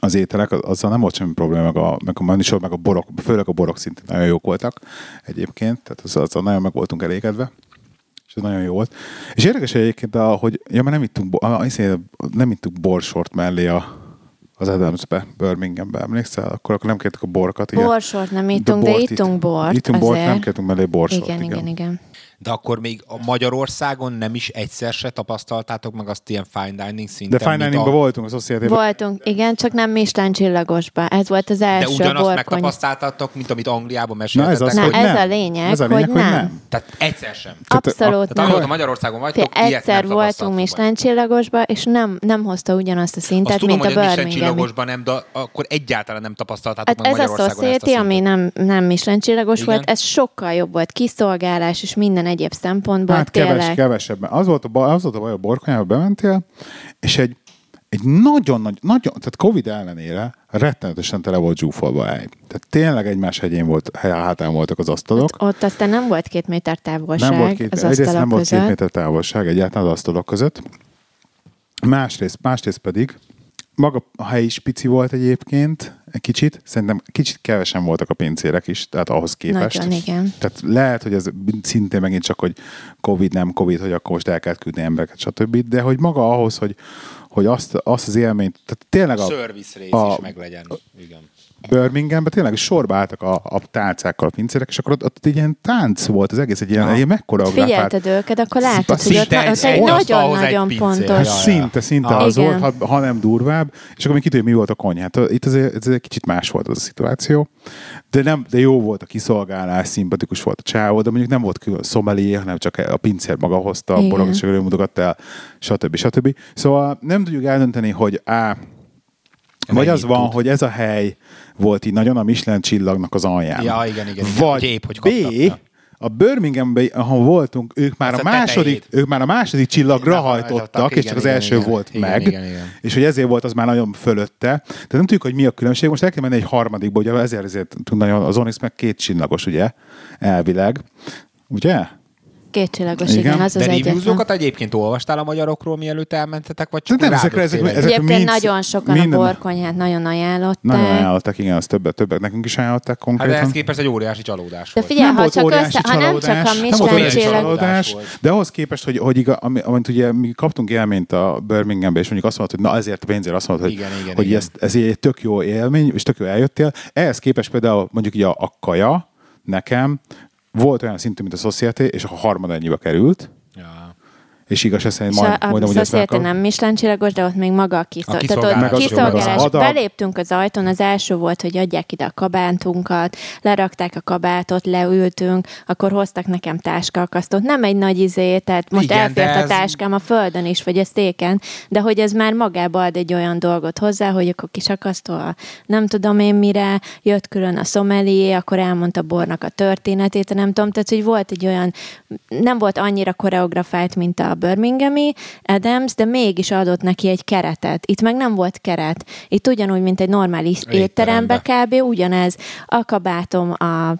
az ételek, azzal nem volt semmi probléma, meg a, meg a manisor, meg a borok, főleg a borok szintén nagyon jók voltak egyébként, tehát azzal, azzal nagyon meg voltunk elégedve, és ez nagyon jó volt. És érdekes egyébként, de, hogy ja, mert nem ittunk, a, nem ittunk borsort mellé a, az Adamsbe, Birminghambe, emlékszel? Akkor, akkor nem kértük a borkat. Igen. Borsort nem ittunk, de, de ittunk bort. Ittunk bort, nem kértünk mellé borsort. Igen, igen, igen. igen. De akkor még a Magyarországon nem is egyszer se tapasztaltátok meg azt ilyen fine dining szinten. De fine diningban a... voltunk az Societéban. Voltunk, igen, csak nem Michelin csillagosban. Ez volt az első Borkony. De ugyanazt borkony. Megtapasztaltátok, mint amit Angliában meséltetek. Na, ez, az, hogy nem. Ez a lényeg, ez a lényeg hogy, hogy nem. nem. Tehát egyszer sem. Abszolút nem. Tehát Magyarországon vagytok, ilyet egyszer voltunk Michelin csillagosban, és nem, nem hozta ugyanazt a szintet, azt mint tudom, a Birmingham. Csillagosban nem, de akkor egyáltalán nem tapasztaltátok hát meg Magyarországon ezt a szintet. Ez a Société, ami nem Michelin csillagos volt, ez sokkal jobb volt. Kiszolgálás és minden egyéb szempontból, hát keves, kevesebben. Az volt a baj, az volt a baj, a Borkonyába bementél, és egy, egy nagyon nagy, nagyon, tehát Covid ellenére rettenetesen tele volt zsúfolva hely. Tehát tényleg egymás hegyén volt, hátán voltak az asztalok. Hát ott aztán nem volt két méter távolság nem volt két, az asztalok nem között. Volt két méter távolság egyáltalán az asztalok között. Másrészt, másrészt pedig maga a hely is pici volt egyébként, egy kicsit, szerintem kicsit kevesen voltak a pincérek is, tehát ahhoz képest. Nagyon, igen. Tehát lehet, hogy ez szintén megint csak, hogy Covid, nem Covid, hogy akkor most el kell küldni embereket, stb. De hogy maga ahhoz, hogy, hogy azt, azt az élményt, tehát tényleg a... a service rész a, is meglegyen. Igen. Birminghamben tényleg sorba álltak a, a tálcákkal a pincérek, és akkor ott, ott egy ilyen tánc volt az egész, egy ilyen, egy ilyen mekkora agrafát. Figyelted őket, akkor látod, a hogy ott nagyon-nagyon nagyon pontos. Hát szinte, szinte ah, az igen. Volt, ha, ha nem durvább, és akkor még kitudjuk, mi volt a konyha. Hát itt azért, azért kicsit más volt az a szituáció, de, nem, de jó volt a kiszolgálás, szimpatikus volt a csávó, de mondjuk nem volt külön szomelié, hanem csak a pincér maga hozta, a borog, és ő mutogatta el, stb. stb. Szóval nem tudjuk eldönteni, hogy á, vagy az van, tud. Hogy ez a hely volt így nagyon a Michelin csillagnak az alján. Ja, igen, igen. igen. Vagy épp, hogy kaptak, B, ja. A Birminghamben, ahol voltunk, ők már, a második, ők már a második csillagra nem hajtottak, és igen, csak az igen, első igen, volt igen, meg. Igen, igen, igen. És hogy ezért volt az már nagyon fölötte. Tehát nem tudjuk, hogy mi a különbség. Most el kell menni egy harmadikba, ugye ezért, ezért nagyon, az Onix meg két csillagos, ugye? Elvileg. Ugye? Két csillagos, igen, igen az de az egyetlen. De review-zokat egyébként olvastál a magyarokról, mielőtt elmentetek, vagy csak ráadott egyébként nagyon sokan minden... a Borkonyhát nagyon ajánlották. Nagyon ajánlották, igen, az többet, többet nekünk is ajánlották konkrétan. Hát ehhez képest egy óriási csalódás volt. De figyelj, nem ha, csak össze, ha nem csak a Michelin csalódás, de ahhoz képest, hogy, hogy igaz, amit ugye mi kaptunk élményt a Birminghambe, és mondjuk azt mondod, hogy na ezért a pénzért azt mondod, hogy, igen, igen, hogy igen. Ez, ez egy tök jó élmény, és tök jó eljöttél. Ehhez képest például mondjuk ugye a kaja nekem, volt olyan szintű, mint a Société, és a harmad ennyibe került. Ja. És igaz, ez szerint majd, majdnem úgy ezt megkap. A nem Michelin csillagos, de ott még maga a kiszolgálás. Kiszolgálás. kiszolgálás. Beléptünk az ajtón, az első volt, hogy adják ide a kabátunkat, lerakták a kabátot, leültünk, akkor hoztak nekem táskaakasztót. Nem egy nagy izé, tehát most igen, elfért ez... a táskám a földön is, vagy a széken, de hogy ez már magába ad egy olyan dolgot hozzá, hogy akkor kis akasztó a nem tudom én mire, jött külön a szomelié, akkor elmondta bornak a történetét, nem tudom, tehát hogy volt egy olyan, nem volt annyira koreografált, mint a Birminghami, Adams, de mégis adott neki egy keretet. Itt meg nem volt keret. Itt ugyanúgy, mint egy normális étterembe kb. Ugyanez. A kabátom a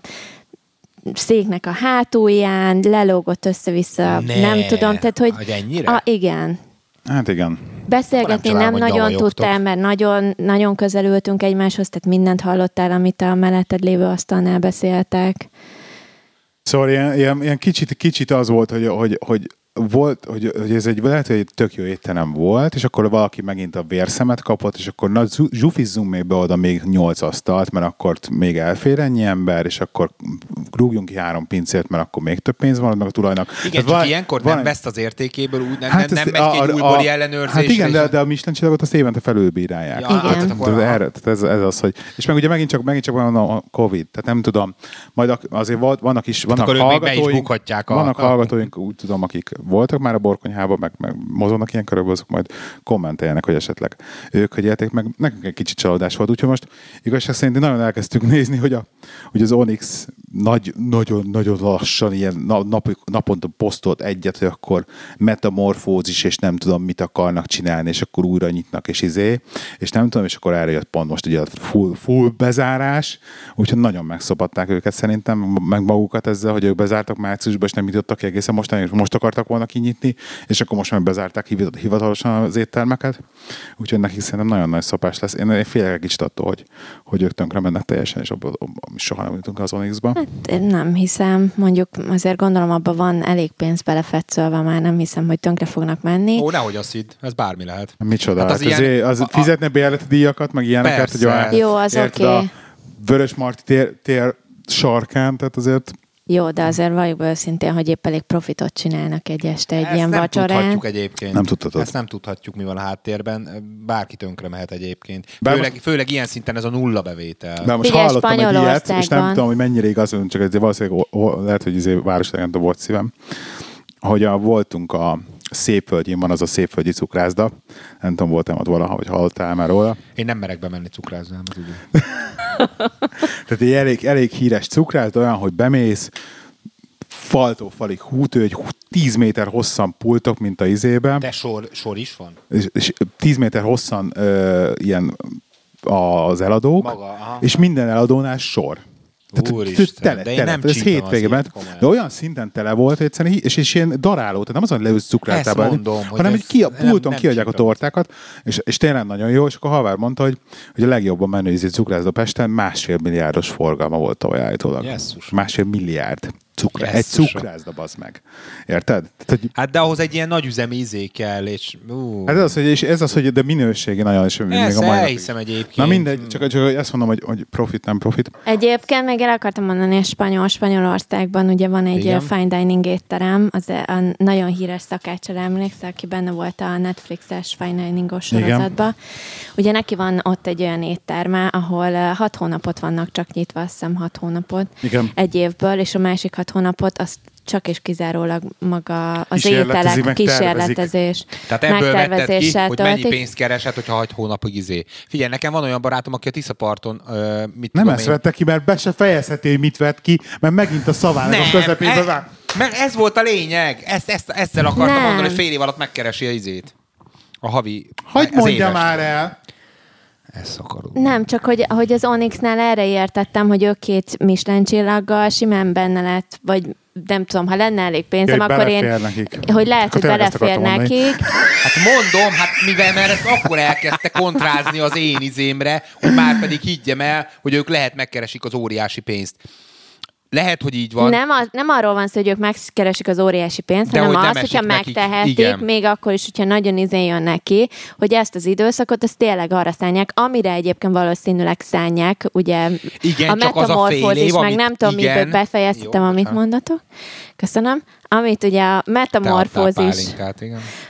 széknek a hátulján, lelógott össze-vissza, ne, nem tudom. Tehát, hogy, hogy ennyire? A, igen. Hát igen. Beszélgetni nem, nem nagyon tudtál, mert nagyon, nagyon közel ültünk egymáshoz, tehát mindent hallottál, amit a melletted lévő asztalnál beszéltek. Szóval ilyen, ilyen, ilyen kicsit, kicsit az volt, hogy, hogy, hogy volt, hogy, hogy ez egy, lehet, hogy egy tök jó étterem volt, és akkor valaki megint a vérszemet kapott, és akkor na, zsufizzunk még be oda még nyolc asztalt, mert akkor még elfér ennyi ember, és akkor rúgjunk ki három pincért, mert akkor még több pénz van, meg a tulajnak. Igen, csak ilyenkor nem vesz az értékéből, úgy nem, hát nem megy a, egy újbóli ellenőrzés. Hát igen, de, de a Michelin csillagot azt évente felülbírálják. Ja, igen. Hát, tehát erre, tehát ez, ez az, hogy... És meg ugye megint csak, megint csak van a Covid, tehát nem tudom, majd azért vannak is, vannak hát hallgatóink, vannak a... hallgatóink, úgy tudom, akik voltak már a Borkonyhában, meg, meg mozognak ilyen körülbelül, azok majd kommenteljenek, hogy esetleg ők, hogy élték meg. Nekünk egy kicsit csalódás volt, úgyhogy most igazság szerint nagyon elkezdtük nézni, hogy, a, hogy az Onix nagy, nagyon, nagyon lassan ilyen nap, naponta posztolt egyet, hogy akkor metamorfózis, és nem tudom, mit akarnak csinálni, és akkor újra nyitnak, és izé, és nem tudom, és akkor erre jött pont most ugye a full, full bezárás, úgyhogy nagyon megszopatták őket szerintem, meg magukat ezzel, hogy ők bezártak márciusban, és nem jutottak ki egészen mostanáig, és most akartak volna kinyitni, és akkor most már bezárták hivatalosan az éttermeket, úgyhogy nekik szerintem nagyon nagy szopás lesz. Én, én félek egy kicsit attól, hogy, hogy ők tönkre mennek teljesen, és abba, abba, soha nem jutunk az Onixba. Hát, nem hiszem, mondjuk azért gondolom, abban van elég pénz belefetszölve, már nem hiszem, hogy tönkre fognak menni. Ó, nehogy azt hidd, ez bármi lehet. Micsoda, hát az, hát ilyen, az, az a, fizetne bérleti díjakat, meg ilyeneket, hogy olyan, jó, az oké. Okay. A Vörösmarty tér, tér sarkán, tehát azért... Jó, de azért valljuk őszintén, hogy épp elég profitot csinálnak egy este egy ezt ilyen nem vacsorán. Nem tudhatjuk egyébként. Nem tudhatod. Ezt nem tudhatjuk, mi van a háttérben. Bárki tönkre mehet egyébként. Főleg, most, főleg ilyen szinten ez a nulla bevétel. De most igen, hallottam egy ilyet, és nem tudom, hogy mennyire igaz, csak ezért valószínűleg lehet, hogy városlegenda volt szívem, hogy a, voltunk a Szépföldjén, van az a Szépföldi cukrászda. Nem tudom, voltam ott valaha, hogy hallottál már róla. Én nem merek bemenni cukrászdába, ugye. Tehát egy elég, elég híres cukrász, olyan, hogy bemész, faltól falig hútő, egy tíz méter hosszan pultok, mint a izében. De sor, sor is van. És, és tíz méter hosszan ö, ilyen az eladók, maga, és minden eladónál sor. Tehát, Úristen, tele, de én nem csípem az ilyet, de olyan szinten tele volt, egyszerűen, és, és ilyen daráló, tehát nem az, hogy leülsz cukrásztába, hanem hogy ez ki, a pulton kiadják a tortákat, és, és tényleg nagyon jó, és akkor Havár mondta, hogy, hogy a legjobban menő ízű cukrászda Pesten másfél milliárdos forgalma volt tavaly állítólag. Jesszus. Másfél milliárd. Cukra, egy cukrászda, bazd meg. Érted? Tehát, hát de ahhoz egy ilyen nagy üzemi ízé kell, és... Ú. Hát ez az, hogy, és ez az, hogy de minőségi nagyon is. Ezt elhiszem egyébként. Na mindegy, csak, csak azt mondom, hogy, hogy profit, nem profit. Egyébként még el akartam mondani, a Spanyol, Spanyolországban ugye van egy igen? fine dining étterem, az a nagyon híres szakácsra emlékszel, aki benne volt a Netflixes fine diningos sorozatban. Ugye neki van ott egy olyan étterme, ahol hat hónapot vannak csak nyitva, azt hiszem hat hónapot igen. egy évből, és a másik hat hónapot, azt csak és kizárólag maga az ételek, kísérletezés, tehát ebből vetted ki, hogy mennyi pénzt keresett, hogyha hat hónapig izé. Figyelj, nekem van olyan barátom, aki a Tiszaparton ö, mit nem ezt én... vette ki, mert be se fejezheti, hogy mit vett ki, mert megint a szavának a közepébe vág. Mert ez volt a lényeg. Ezt, ezt, ezzel akartam nem. mondani, hogy fél év alatt megkeresi az izét. A havi... Hagyd mondja már el! Nem, csak hogy, hogy az Onixnál erre értettem, hogy ők két Michelin csillaggal simán benne lett, vagy nem tudom, ha lenne elég pénzem, ja, akkor én... Nekik. Hogy lehet, akkor hogy belefér nekik. Hát mondom, hát mivel mert ezt akkor elkezdte kontrázni az én izémre, hogy már pedig higgyem el, hogy ők lehet megkeresik az óriási pénzt. Lehet, hogy így van. Nem, a, nem arról van szó, hogy ők megkeresik az óriási pénzt, de hanem hogy az, hogyha megtehetik, igen. még akkor is, hogyha nagyon izén jön neki, hogy ezt az időszakot, azt tényleg arra szánják, amire egyébként valószínűleg szánják, ugye igen, a metamorfózis, meg amit, nem tudom, igen. miből befejeztem, amit hát. mondatok. Köszönöm. Amit ugye a metamorfózis,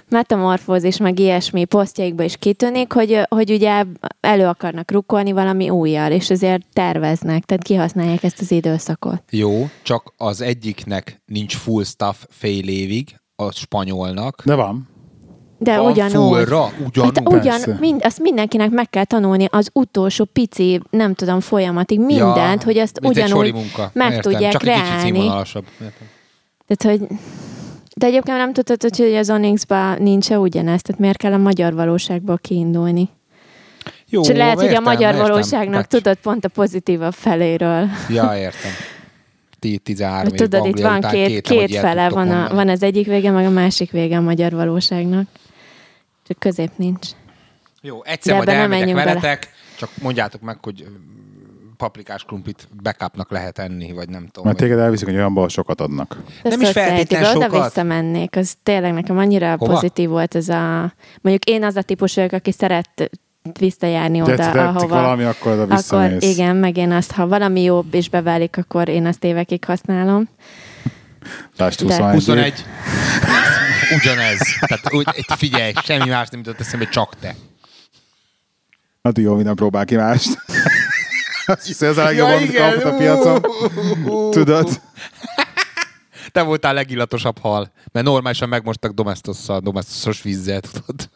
metamorfózis meg ilyesmi posztjaikba is kitűnik, hogy, hogy ugye elő akarnak rukkolni valami újjal, és azért terveznek, tehát kihasználják ezt az időszakot. Jó, csak az egyiknek nincs full staff fél évig, a spanyolnak. De van. De van ugyanúgy. Fullra, ugyanúgy. Hát ugyan, mind, azt mindenkinek meg kell tanulni az utolsó pici, nem tudom, folyamatig mindent, ja, hogy azt ugyanúgy meg értem. Tudják csak reálni. Csak egy kicsit színvonalasabb. Értem. Tehát, hogy... De egyébként nem tudtad, hogy az Onixban nincs-e ugyanez, tehát miért kell a magyar valóságból kiindulni? Jó, és lehet, értem, hogy a magyar értem, valóságnak értem. Tudod pont a pozitívabb feléről. Ja, értem. tizenhárom év Anglia itt van két, két, két fele, van, a, van az egyik vége, meg a másik vége a magyar valóságnak. Csak közép nincs. Jó, egyszer majd elmegyek veletek, bele. Csak mondjátok meg, hogy paprikás krumplit backupnak lehet enni, vagy nem tudom. Mert téged elviszik, hogy olyanból sokat adnak. Ezt nem is feltétlen sokat. Oda visszamennék, az tényleg nekem annyira Hova? pozitív volt ez a... Mondjuk én az a típus vagyok, aki szeret visszajárni oda, Tetsz, ahova... valami, akkor oda visszamész. Igen, meg én azt, ha valami jobb is beválik, akkor én azt évekig használom. Lásd, huszonegy. huszonegy. Ugyanez. Tehát úgy, figyelj, semmi más nem jutott eszembe, csak te. Na, jó, minden próbál ki mást. Azt hiszem, ez a legjobb, ja, amit kapott a piacon. Tudod? Te voltál legillatosabb hal, mert normálisan megmostak domesztosszal, domesztoszos vízzel, tudod?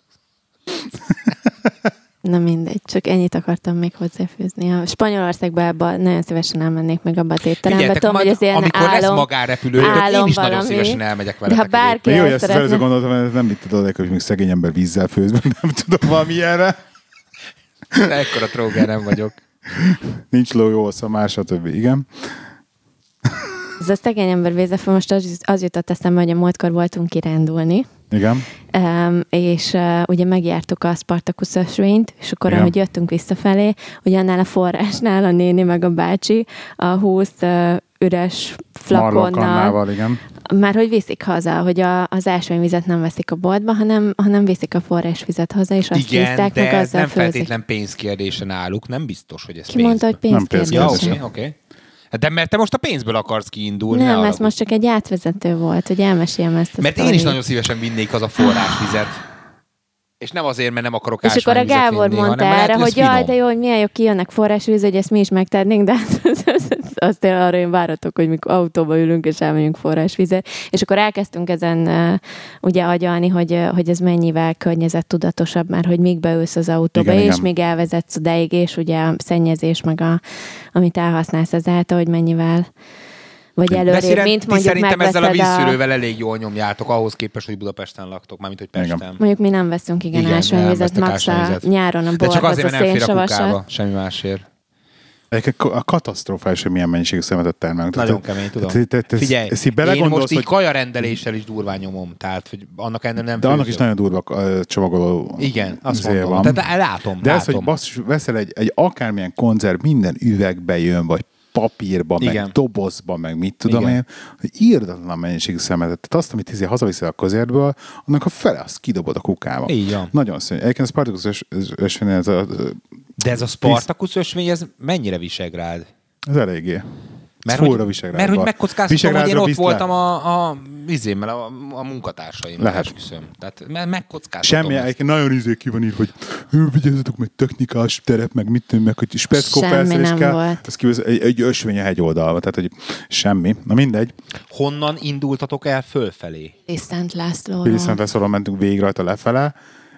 Na mindegy, csak ennyit akartam még hozzáfűzni. A Spanyolországba nagyon szívesen elmennék meg abba a tétterembe. Tudom, hogy az ilyen amikor álom, lesz magánrepülőtök, én is valami, nagyon szívesen elmegyek veletek. De ha bárki el jó, ezt szeretne... előző gondoltam, hogy nem mit tudod, hogy még szegény ember vízzel főz, nem tudom valami erre. Ekkora tróger nem vagyok. Nincs ló, jó osz, a más, stb. Igen. Ez a szegény ember vízzel, most az, az jutott eszembe, hogy a múltkor voltunk kirándulni. Igen. Um, és uh, ugye megjártuk a Spartacus ösvényt, és akkor, igen, ahogy jöttünk visszafelé, ugye annál a forrásnál a néni meg a bácsi a húsz uh, üres flakonnal, már hogy viszik haza, hogy a, az ásványvizet nem veszik a boltba, hanem, hanem viszik a forrásvizet haza, és azt igen, hiszták, meg azzal főzik. Igen, de nem feltétlen pénzkérdése náluk, nem biztos, hogy ez pénzből. Ki mondta, hogy pénzkérdése. Ja, oké, okay, oké. Okay. De mert te most a pénzből akarsz kiindulni. Nem, ez most csak egy átvezető volt, hogy elmeséljem ezt. Mert én is nagyon szívesen vinnék az a forrásvizet. És nem azért, mert nem akarok ásványvizet vinni. És akkor a Gábor vinni, mondta erre, hogy jaj, de jó, hogy milyen jó, kijönnek forrásvíz, hogy ezt mi is megtennénk, de azt én arra én váratok, hogy mikor autóba ülünk, és elmegyünk forrásvizet. És akkor elkezdtünk ezen ugye agyalni, hogy, hogy ez mennyivel környezettudatosabb, mert hogy még beülsz az autóba, igen, és igen, még elvezetsz odáig, és ugye a szennyezés, meg a, amit elhasználsz ezáltal, hogy mennyivel... Vagy előrébb, szeren, mint mondjuk szerintem ezzel a vízszűrővel a... elég jól nyomjátok, ahhoz képest, hogy Budapesten laktok, mármint, hogy Pesten. Igen. Mondjuk mi nem veszünk, igen, igen ásványvizet, max a nyáron a bort, az a szénsavasat. De csak azért, mert nem fér a kukába, semmi másért. A katasztrófális, hogy milyen mennyiség szemetet termelünk. Nagyon kemény, tudom. Figyelj, én most így kajarendeléssel is durván nyomom, tehát annak ennél nem főzöm. De annak is nagyon durva csomagoló. Igen, azt mondom. Tehát látom. De ez, hogy veszel egy akármilyen konzerv, minden üvegbe jön, vagy papírba, igen, meg dobozba, meg mit tudom, igen, én, hogy írdatlan mennyiségű szemetet. Tehát azt, amit izé hazaviszel a közértből, annak a fele, azt kidobod a kukába. Igen. Nagyon szörnyű. Egyébként a Spartacus ös, ösvény... Ez a, de ez a Spartacus ösvény, ez mennyire Visegrád? Ez eléggé. Mert ez fúlra Visegrádba. Mert hogy megkockáztatom, hogy én ott voltam a, a izémmel, a, a munkatársaim. Lehet. Esküszöm. Tehát megkockáztatom. Semmi, egyébként nagyon izé ki van ír, hogy vigyázzatok, meg technikás terep, meg mit tűn, meg hogy speckó felszerelés kell. Semmi nem egy, egy ösvény a hegyoldalba, tehát hogy semmi. Na mindegy. Honnan indultatok el fölfelé? Szent Lászlóról. Viszont Lászlóról mentünk végig rajta lefele,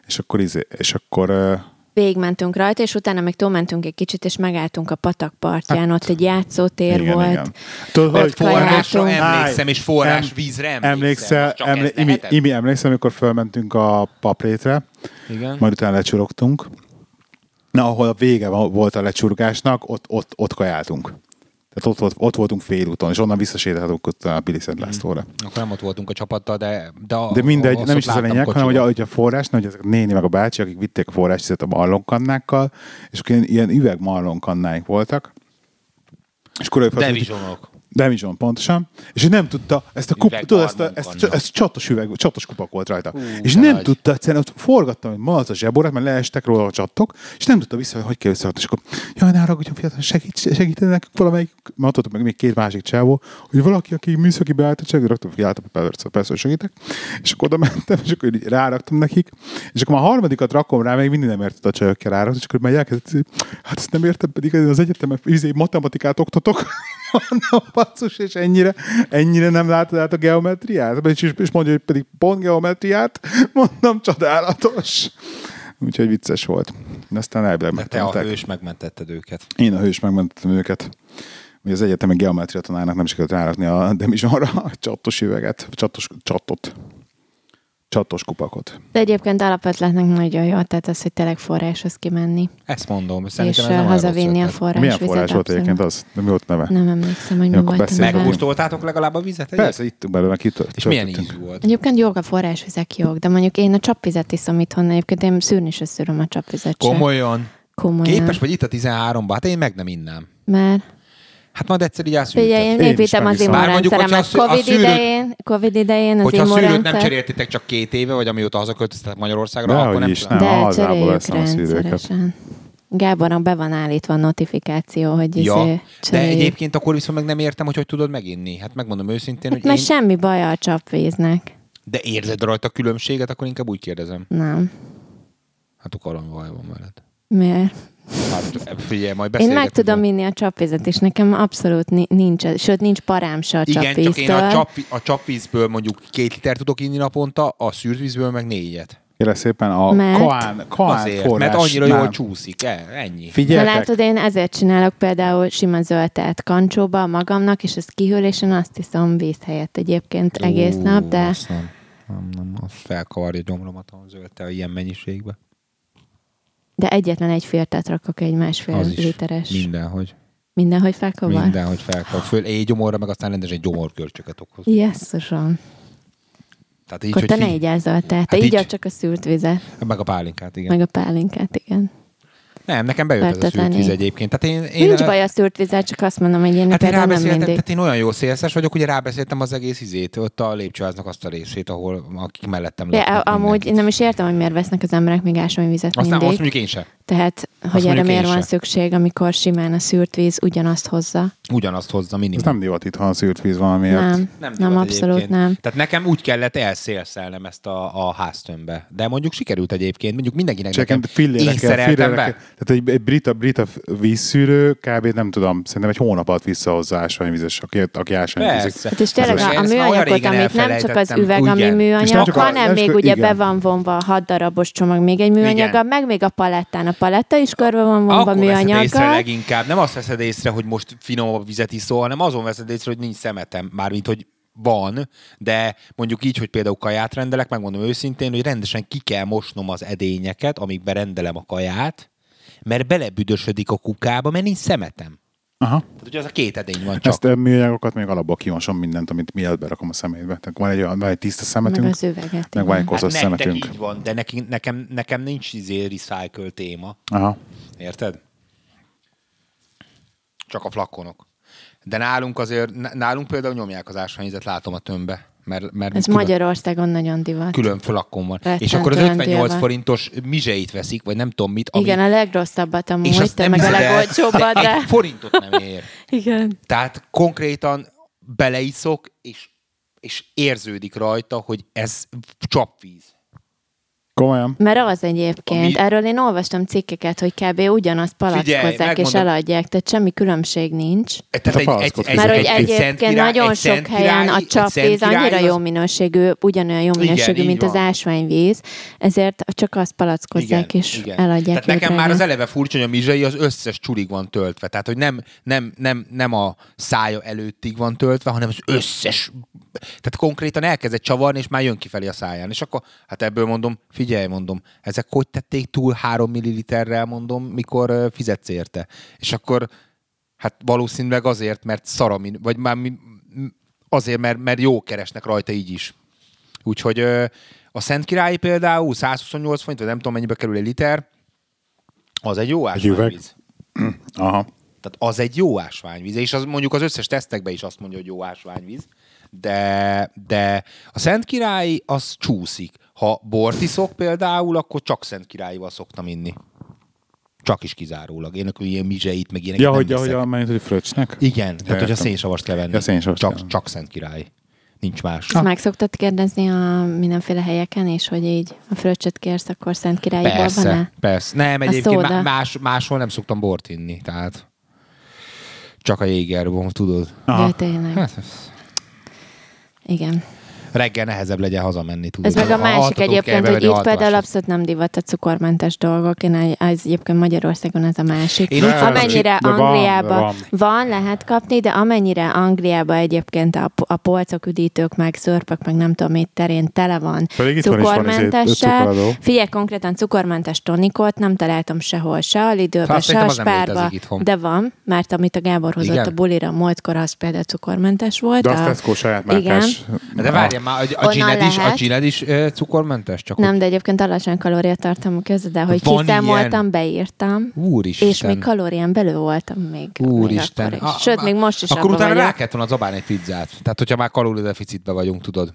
és akkor izé, és akkor... végigmentünk rajta, és utána meg túlmentünk egy kicsit, és megálltunk a patak partján, hát, ott egy játszótér, igen, volt. Igen. Tudod, hogy forrásra emlékszem, és forrásvízre emlékszem. Emlékszem, imi, imi emlékszem, amikor fölmentünk a paprétre, igen, majd utána lecsurogtunk. Na, ahol a vége volt a lecsurgásnak, ott, ott, ott kajáltunk. Tehát ott, ott voltunk félúton, és onnan visszasétáltunk a Pili Szent Lászlóra. Akkor nem ott voltunk a csapattal, de... De, a, de mindegy, a, nem is ez a lényeg, kocsóra, hanem hogy a forrás, hogy ezek a néni meg a bácsi, akik vitték a forrásvizet a marlonkannákkal, és akkor ilyen üveg marlonkannáik voltak. És akkor devizsonok. Devizson, pontosan. És ő nem tudta, ezt a kupa, tudod, ezt, a, ezt, a, ezt csatos üveg, csatos kupak volt rajta. Hú, és nem nagy tudta, egyszerűen ott forgattam egy malac a zseborát, mert leestek róla a csattok, és nem tudta vissza, hogy hogy kell visszahatni. És akkor, jaj, ne haragudjon, fiatal, segít, segíteni nekik valamelyik, mert ott meg még két másik csávó, hogy valaki, aki műszaki beállítottság, raktam, hogy álltam, persze, persze, hogy segítek. És akkor oda mentem, és akkor ráraktam nekik. És akkor már a harmadikat rakom rá, még mindig nem értett a csajokkel rárakni, és akkor már elkezdett, hát ezt nem értem, pedig az egyetemen matematikát oktatok. Na, basszus, és ennyire, ennyire nem látod át a geometriát? És, és mondja, hogy pedig pont geometriát, mondom, csodálatos. Úgyhogy vicces volt. De aztán elbelemettem. De te a hős megmentetted őket. Én a hős megmentettem őket. Ugye az egyetemi geometria tanárnak nem sikerült rárakni a demizsonra a csattos üveget, csattos csatot. Csatos kupakot. De egyébként alapvetletnek nagyon jó, tehát az, hogy tényleg forráshoz kimenni. Ezt mondom. És ez hazavinni a forrásvizet. Milyen forrás volt egyébként az? Mi volt neve? Nem emlékszem, hogy mi volt. Megkóstoltátok legalább a vizet? Egyet? Persze, ittunk belőle. És milyen ízű volt? Egyébként jók a forrásvizek, jók, de mondjuk én a csapvizet iszom itthon, egyébként én szűrni se szűröm a csapvizet. Komolyan? Komolyan. Képes vagy itt a tizenháromban? Hát én meg nem innám. Már. Hát majd egyszer így elszűrtem. Én építem az immunrendszeremet. Covid idején, Covid idején az immunrendszer. Hogyha a szűrőt nem cseréltétek csak két éve, vagy amióta hazaköltöztetek Magyarországra, de akkor nem... Is, nem de hazából eszem a szűrőket. Gábornak be van állítva a notifikáció, hogy ja, izé de egyébként akkor viszont meg nem értem, hogy hogy tudod meginni. Hát megmondom őszintén, hát hogy mert én... semmi baj a csapvíznek. De érzed rajta különbséget? Akkor inkább úgy kérdezem. Nem. Hát akkor valami baj van veled. Miért? Hát, figyelj, majd én meg tudom inni a csapvízet, és nekem abszolút nincs, sőt nincs parám se a csapvíztől. Igen, csak én a, csap, a csapvízből mondjuk két liter tudok inni naponta, a szűrt vízből meg négyet. Kérlek szépen a mert... koán, koán azért, forrás. Mert annyira nem. Jól csúszik, ennyi. Figyeltek. Ha látod, én ezért csinálok például sima zöldteát kancsóba magamnak, és ez kihűl, és én azt hiszem víz helyett egyébként egész Ó, nap, de... Aztán, nem, nem, azt felkavarja gyomromat a zöldtea ilyen mennyiségbe. De egyetlen egy filtert rakok, egy másfél literes. Mindenhogy. Mindenhogy felkavar? Mindenhogy felkavar. Föl egy gyomorra, meg aztán rendes egy gyomorkörcsöket okoz. Jesszusom. Tehát így, akkor te ne igyázol, tehát te igyad csak a szűrt vizet. Meg a pálinkát, igen. Meg a pálinkát, igen. Nem, nekem bejött ez a szűrt víz egyébként. Tehát én, én nincs baj a szűrt vízzel, csak azt mondom, hogy én hát én nem mindig. Tehát én olyan jó szélszes vagyok, ugye rábeszéltem az egész izét, ott a lépcsőháznak azt a részét, ahol akik mellettem laknak. Amúgy nem is értem, hogy miért vesznek az emberek még ásványvizet mindig. Aztán azt mondjuk én sem. Tehát, hogy erre miért van szükség, amikor simán a szűrt víz ugyanazt hozza? Ugyanazt hozza minimum. Ez nem divat itt, ha a szűrt víz valamiért. Nem, nem, nem abszolút nem. Tehát nekem úgy kellett elszélszelnem ezt a, a háztömbbe. De mondjuk sikerült egyébként, mondjuk mindenkinek nekem én szereltem be. Tehát egy, egy brita, brita vízszűrő kb. Nem tudom, szerintem egy hónap alatt visszahozza ásványvizes, aki, aki ásványvizik. Hát és tényleg a, a műanyagot, amit nem csak az üveg, ugyan. Ami műanyag, hanem még ugye be van vonva a hat darabos csomag, még egy műanyaga, meg még a palettán paletta is körbe van vonva műanyaggal. Akkor észre leginkább. Nem azt veszed észre, hogy most finomabb vizet iszol, hanem azon veszed észre, hogy nincs szemetem. Mármint, hogy van, de mondjuk így, hogy például kaját rendelek, megmondom őszintén, hogy rendesen ki kell mosnom az edényeket, amikben rendelem a kaját, mert belebüdösödik a kukába, mert nincs szemetem. Aha. Tehát ugye az a két edény van csak. Ezt a műanyagokat még alapból kivasom mindent, amit miatt berakom a szemétbe. Tehát van egy, van egy tiszta szemetünk, meg, az üveget, meg van egy koszos hát szemetünk. Nektek így van, de neki, nekem, nekem nincs izé recycle téma. Aha. Érted? Csak a flakonok. De nálunk azért, nálunk például nyomják az ásványvizet, látom a tömbbe. Mert, mert ez külön, Magyarországon nagyon divat. Külön flakon van. Rettentően és akkor az ötvennyolc divat. Forintos mizseit veszik, vagy nem tudom mit. Ami... Igen, a legrosszabbat amúgy, te meg a legolcsóbbat. De... Egy forintot nem ér. Igen. Tehát konkrétan beleiszok, és, és érződik rajta, hogy ez csapvíz. Komolyan. Mert az egyébként. Ami... Erről én olvastam cikkeket, hogy kb. Ugyanazt palackozzák és eladják, tehát semmi különbség nincs. Egy, egy, egy, egy, mert hogy egyébként nagyon sok helyen a csapvíz annyira jó minőségű, ugyanolyan jó minőségű, mint az ásványvíz, ezért csak azt palackozzák és eladják. Tehát nekem már az eleve furcsa, hogy a mizsai az összes csurig van töltve. Tehát, hogy nem, nem, nem, nem a szája előttig van töltve, hanem az összes... Tehát konkrétan elkezdett csavarni, és már jön kifelé a száján. És akkor, hát ebből mondom, figyelj, mondom, ezek hogy tették túl három milliliterrel, mondom, mikor fizetsz érte. És akkor, hát valószínűleg azért, mert szaramin, vagy már azért, mert, mert jó keresnek rajta így is. Úgyhogy a Szentkirályi például száz huszonnyolc forint, vagy nem tudom mennyibe kerül egy liter, az egy jó ásványvíz. Aha. Tehát az egy jó ásványvíz, és az mondjuk az összes tesztekben is azt mondja, hogy jó ásványvíz. De, de a Szentkirály az csúszik. Ha bort iszok például, akkor csak Szentkirályival szoktam inni. Csak is kizárólag. Én akkor ilyen mizseit, meg ilyenek ja, nem viszek. Ja, hogy menjünk, hogy fröcsnek? Igen, de tehát értem. Hogy a szénsavast kell venni. Ja, szénsavast csak, kell. Csak Szentkirály. Nincs más. Ezt meg szoktad kérdezni a mindenféle helyeken, és hogy így a fröccsöt kérsz, akkor Szentkirályiból van-e? Persze, persze. Nem, egyébként más, máshol nem szoktam bort inni, tehát csak a jégerból, tudod. Aha. Ja, tényleg. Hát, igen. Reggel nehezebb legyen hazamenni. Tudod. Ez meg a másik egyébként, hogy itt például abszolút nem divat a cukormentes dolgok. Én az egyébként Magyarországon ez a másik. Én amennyire van, Angliában van. van, lehet kapni, de amennyire Angliában egyébként a, a polcok, üdítők, meg szörpök, meg nem tudom, mit terén tele van cukormentessel. Figyelj, konkrétan cukormentes tonikot nem találtam sehol, se a Lidőben, se a Spárba, de van, mert amit a Gábor hozott igen. A bulira múltkor, az például cukormentes volt. De a... azt Tesco saját márkás. De várj, Igen, már a, a, gined is, a gined is e, cukormentes? Csak nem, hogy... de egyébként alacsony kalóriatartalmú között, de hogy kiszámoltam, beírtam. Úristen. És még kalórián belül voltam még. Úristen. Még is. Sőt, a, még most is abban vagyok. Akkor utána rá kellett volna zabálni egy pizzát. Tehát, hogyha már kalóriadeficitben vagyunk, tudod.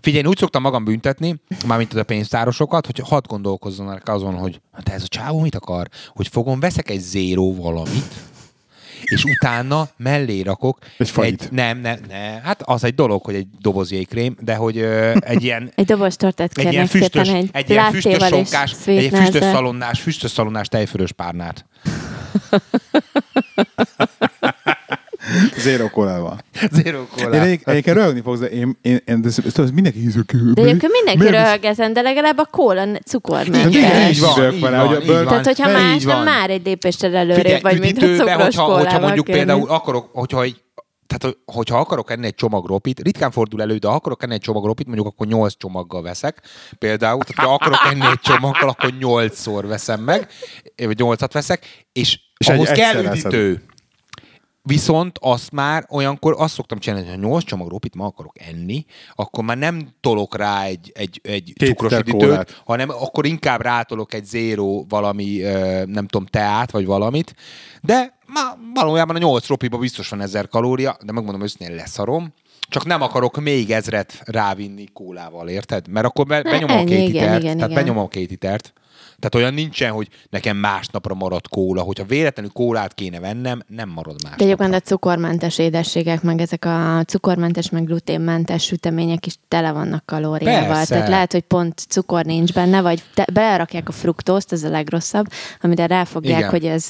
Figyelj, úgy szoktam magam büntetni, mármint a pénztárosokat, hogy hadd gondolkozzanak azon, hogy de ez a csávó mit akar? Hogy fogom, veszek egy zéró valamit, és utána mellé rakok. Egy fajt. Nem, nem, nem. Hát az egy dolog, hogy egy doboz jégkrém, de hogy ö, egy ilyen... egy doboz tortát kérnek szépen, egy, egy ilyen füstös sonkás, egy ilyen füstös szalonnás, füstös szalonnás tejfölös párnát. Zero kolával. Zero kolával. Én egyébként röhögni fogsz, de én, én, én de ezt, ezt mindenki hízök. De egyébként mindenki röhögezen, de legalább a kóla cukormentes. Igen, így van, így van, van, így van. Tehát, hogyha más, nem már egy lépéssel előrébb vagy, mint a cukros kólával. Hogyha mondjuk kérni. Például akarok, hogyha egy Tehát, hogyha akarok enni egy csomag ropit, ritkán fordul elő, de ha akarok enni egy csomag ropit, mondjuk akkor nyolc csomaggal veszek. Például, tehát ha akarok enni egy csomaggal, akkor nyolcszor veszem meg, vagy nyolcat veszek, és, és ahhoz kell üdítő. Viszont azt már olyankor azt szoktam csinálni, hogy ha nyolc csomag ropit ma akarok enni, akkor már nem tolok rá egy, egy, egy cukros üdítőt, hanem akkor inkább rátolok egy zéró valami, nem tudom, teát, vagy valamit. De már valójában a nyolc ropiba biztos van ezer kalória, de megmondom őszintén, leszarom. Csak nem akarok még ezret rávinni kólával, érted? Mert akkor be, benyomom a két itert. Tehát benyomom a két itert. Tehát olyan nincsen, hogy nekem másnapra marad kóla. Hogyha véletlenül kólát kéne vennem, nem marad másnapra. De egyébként a cukormentes édességek, meg ezek a cukormentes, meg gluténmentes sütemények is tele vannak kalóriával. Persze. Tehát lehet, hogy pont cukor nincs benne, vagy te, belerakják a fruktózt, ez a legrosszabb, amire ráfogják, igen, hogy ez...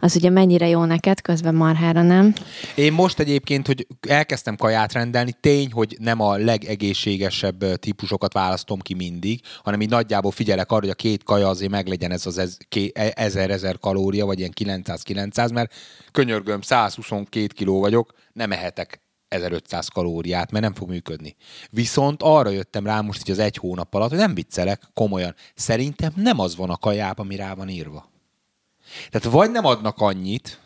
az ugye mennyire jó neked, közben marhára nem. Én most egyébként, hogy elkezdtem kaját rendelni, tény, hogy nem a legegészségesebb típusokat választom ki mindig, hanem így nagyjából figyelek arra, hogy a két kaja azért meglegyen ez az ezer-ezer kalória, vagy ilyen kilencszáz-kilencszáz, mert könyörgöm, száz huszonkét kiló vagyok, nem ehetek ezerötszáz kalóriát, mert nem fog működni. Viszont arra jöttem rá most így az egy hónap alatt, hogy nem viccelek, komolyan. Szerintem nem az van a kajában, ami rá van írva. Tehát vagy nem adnak annyit,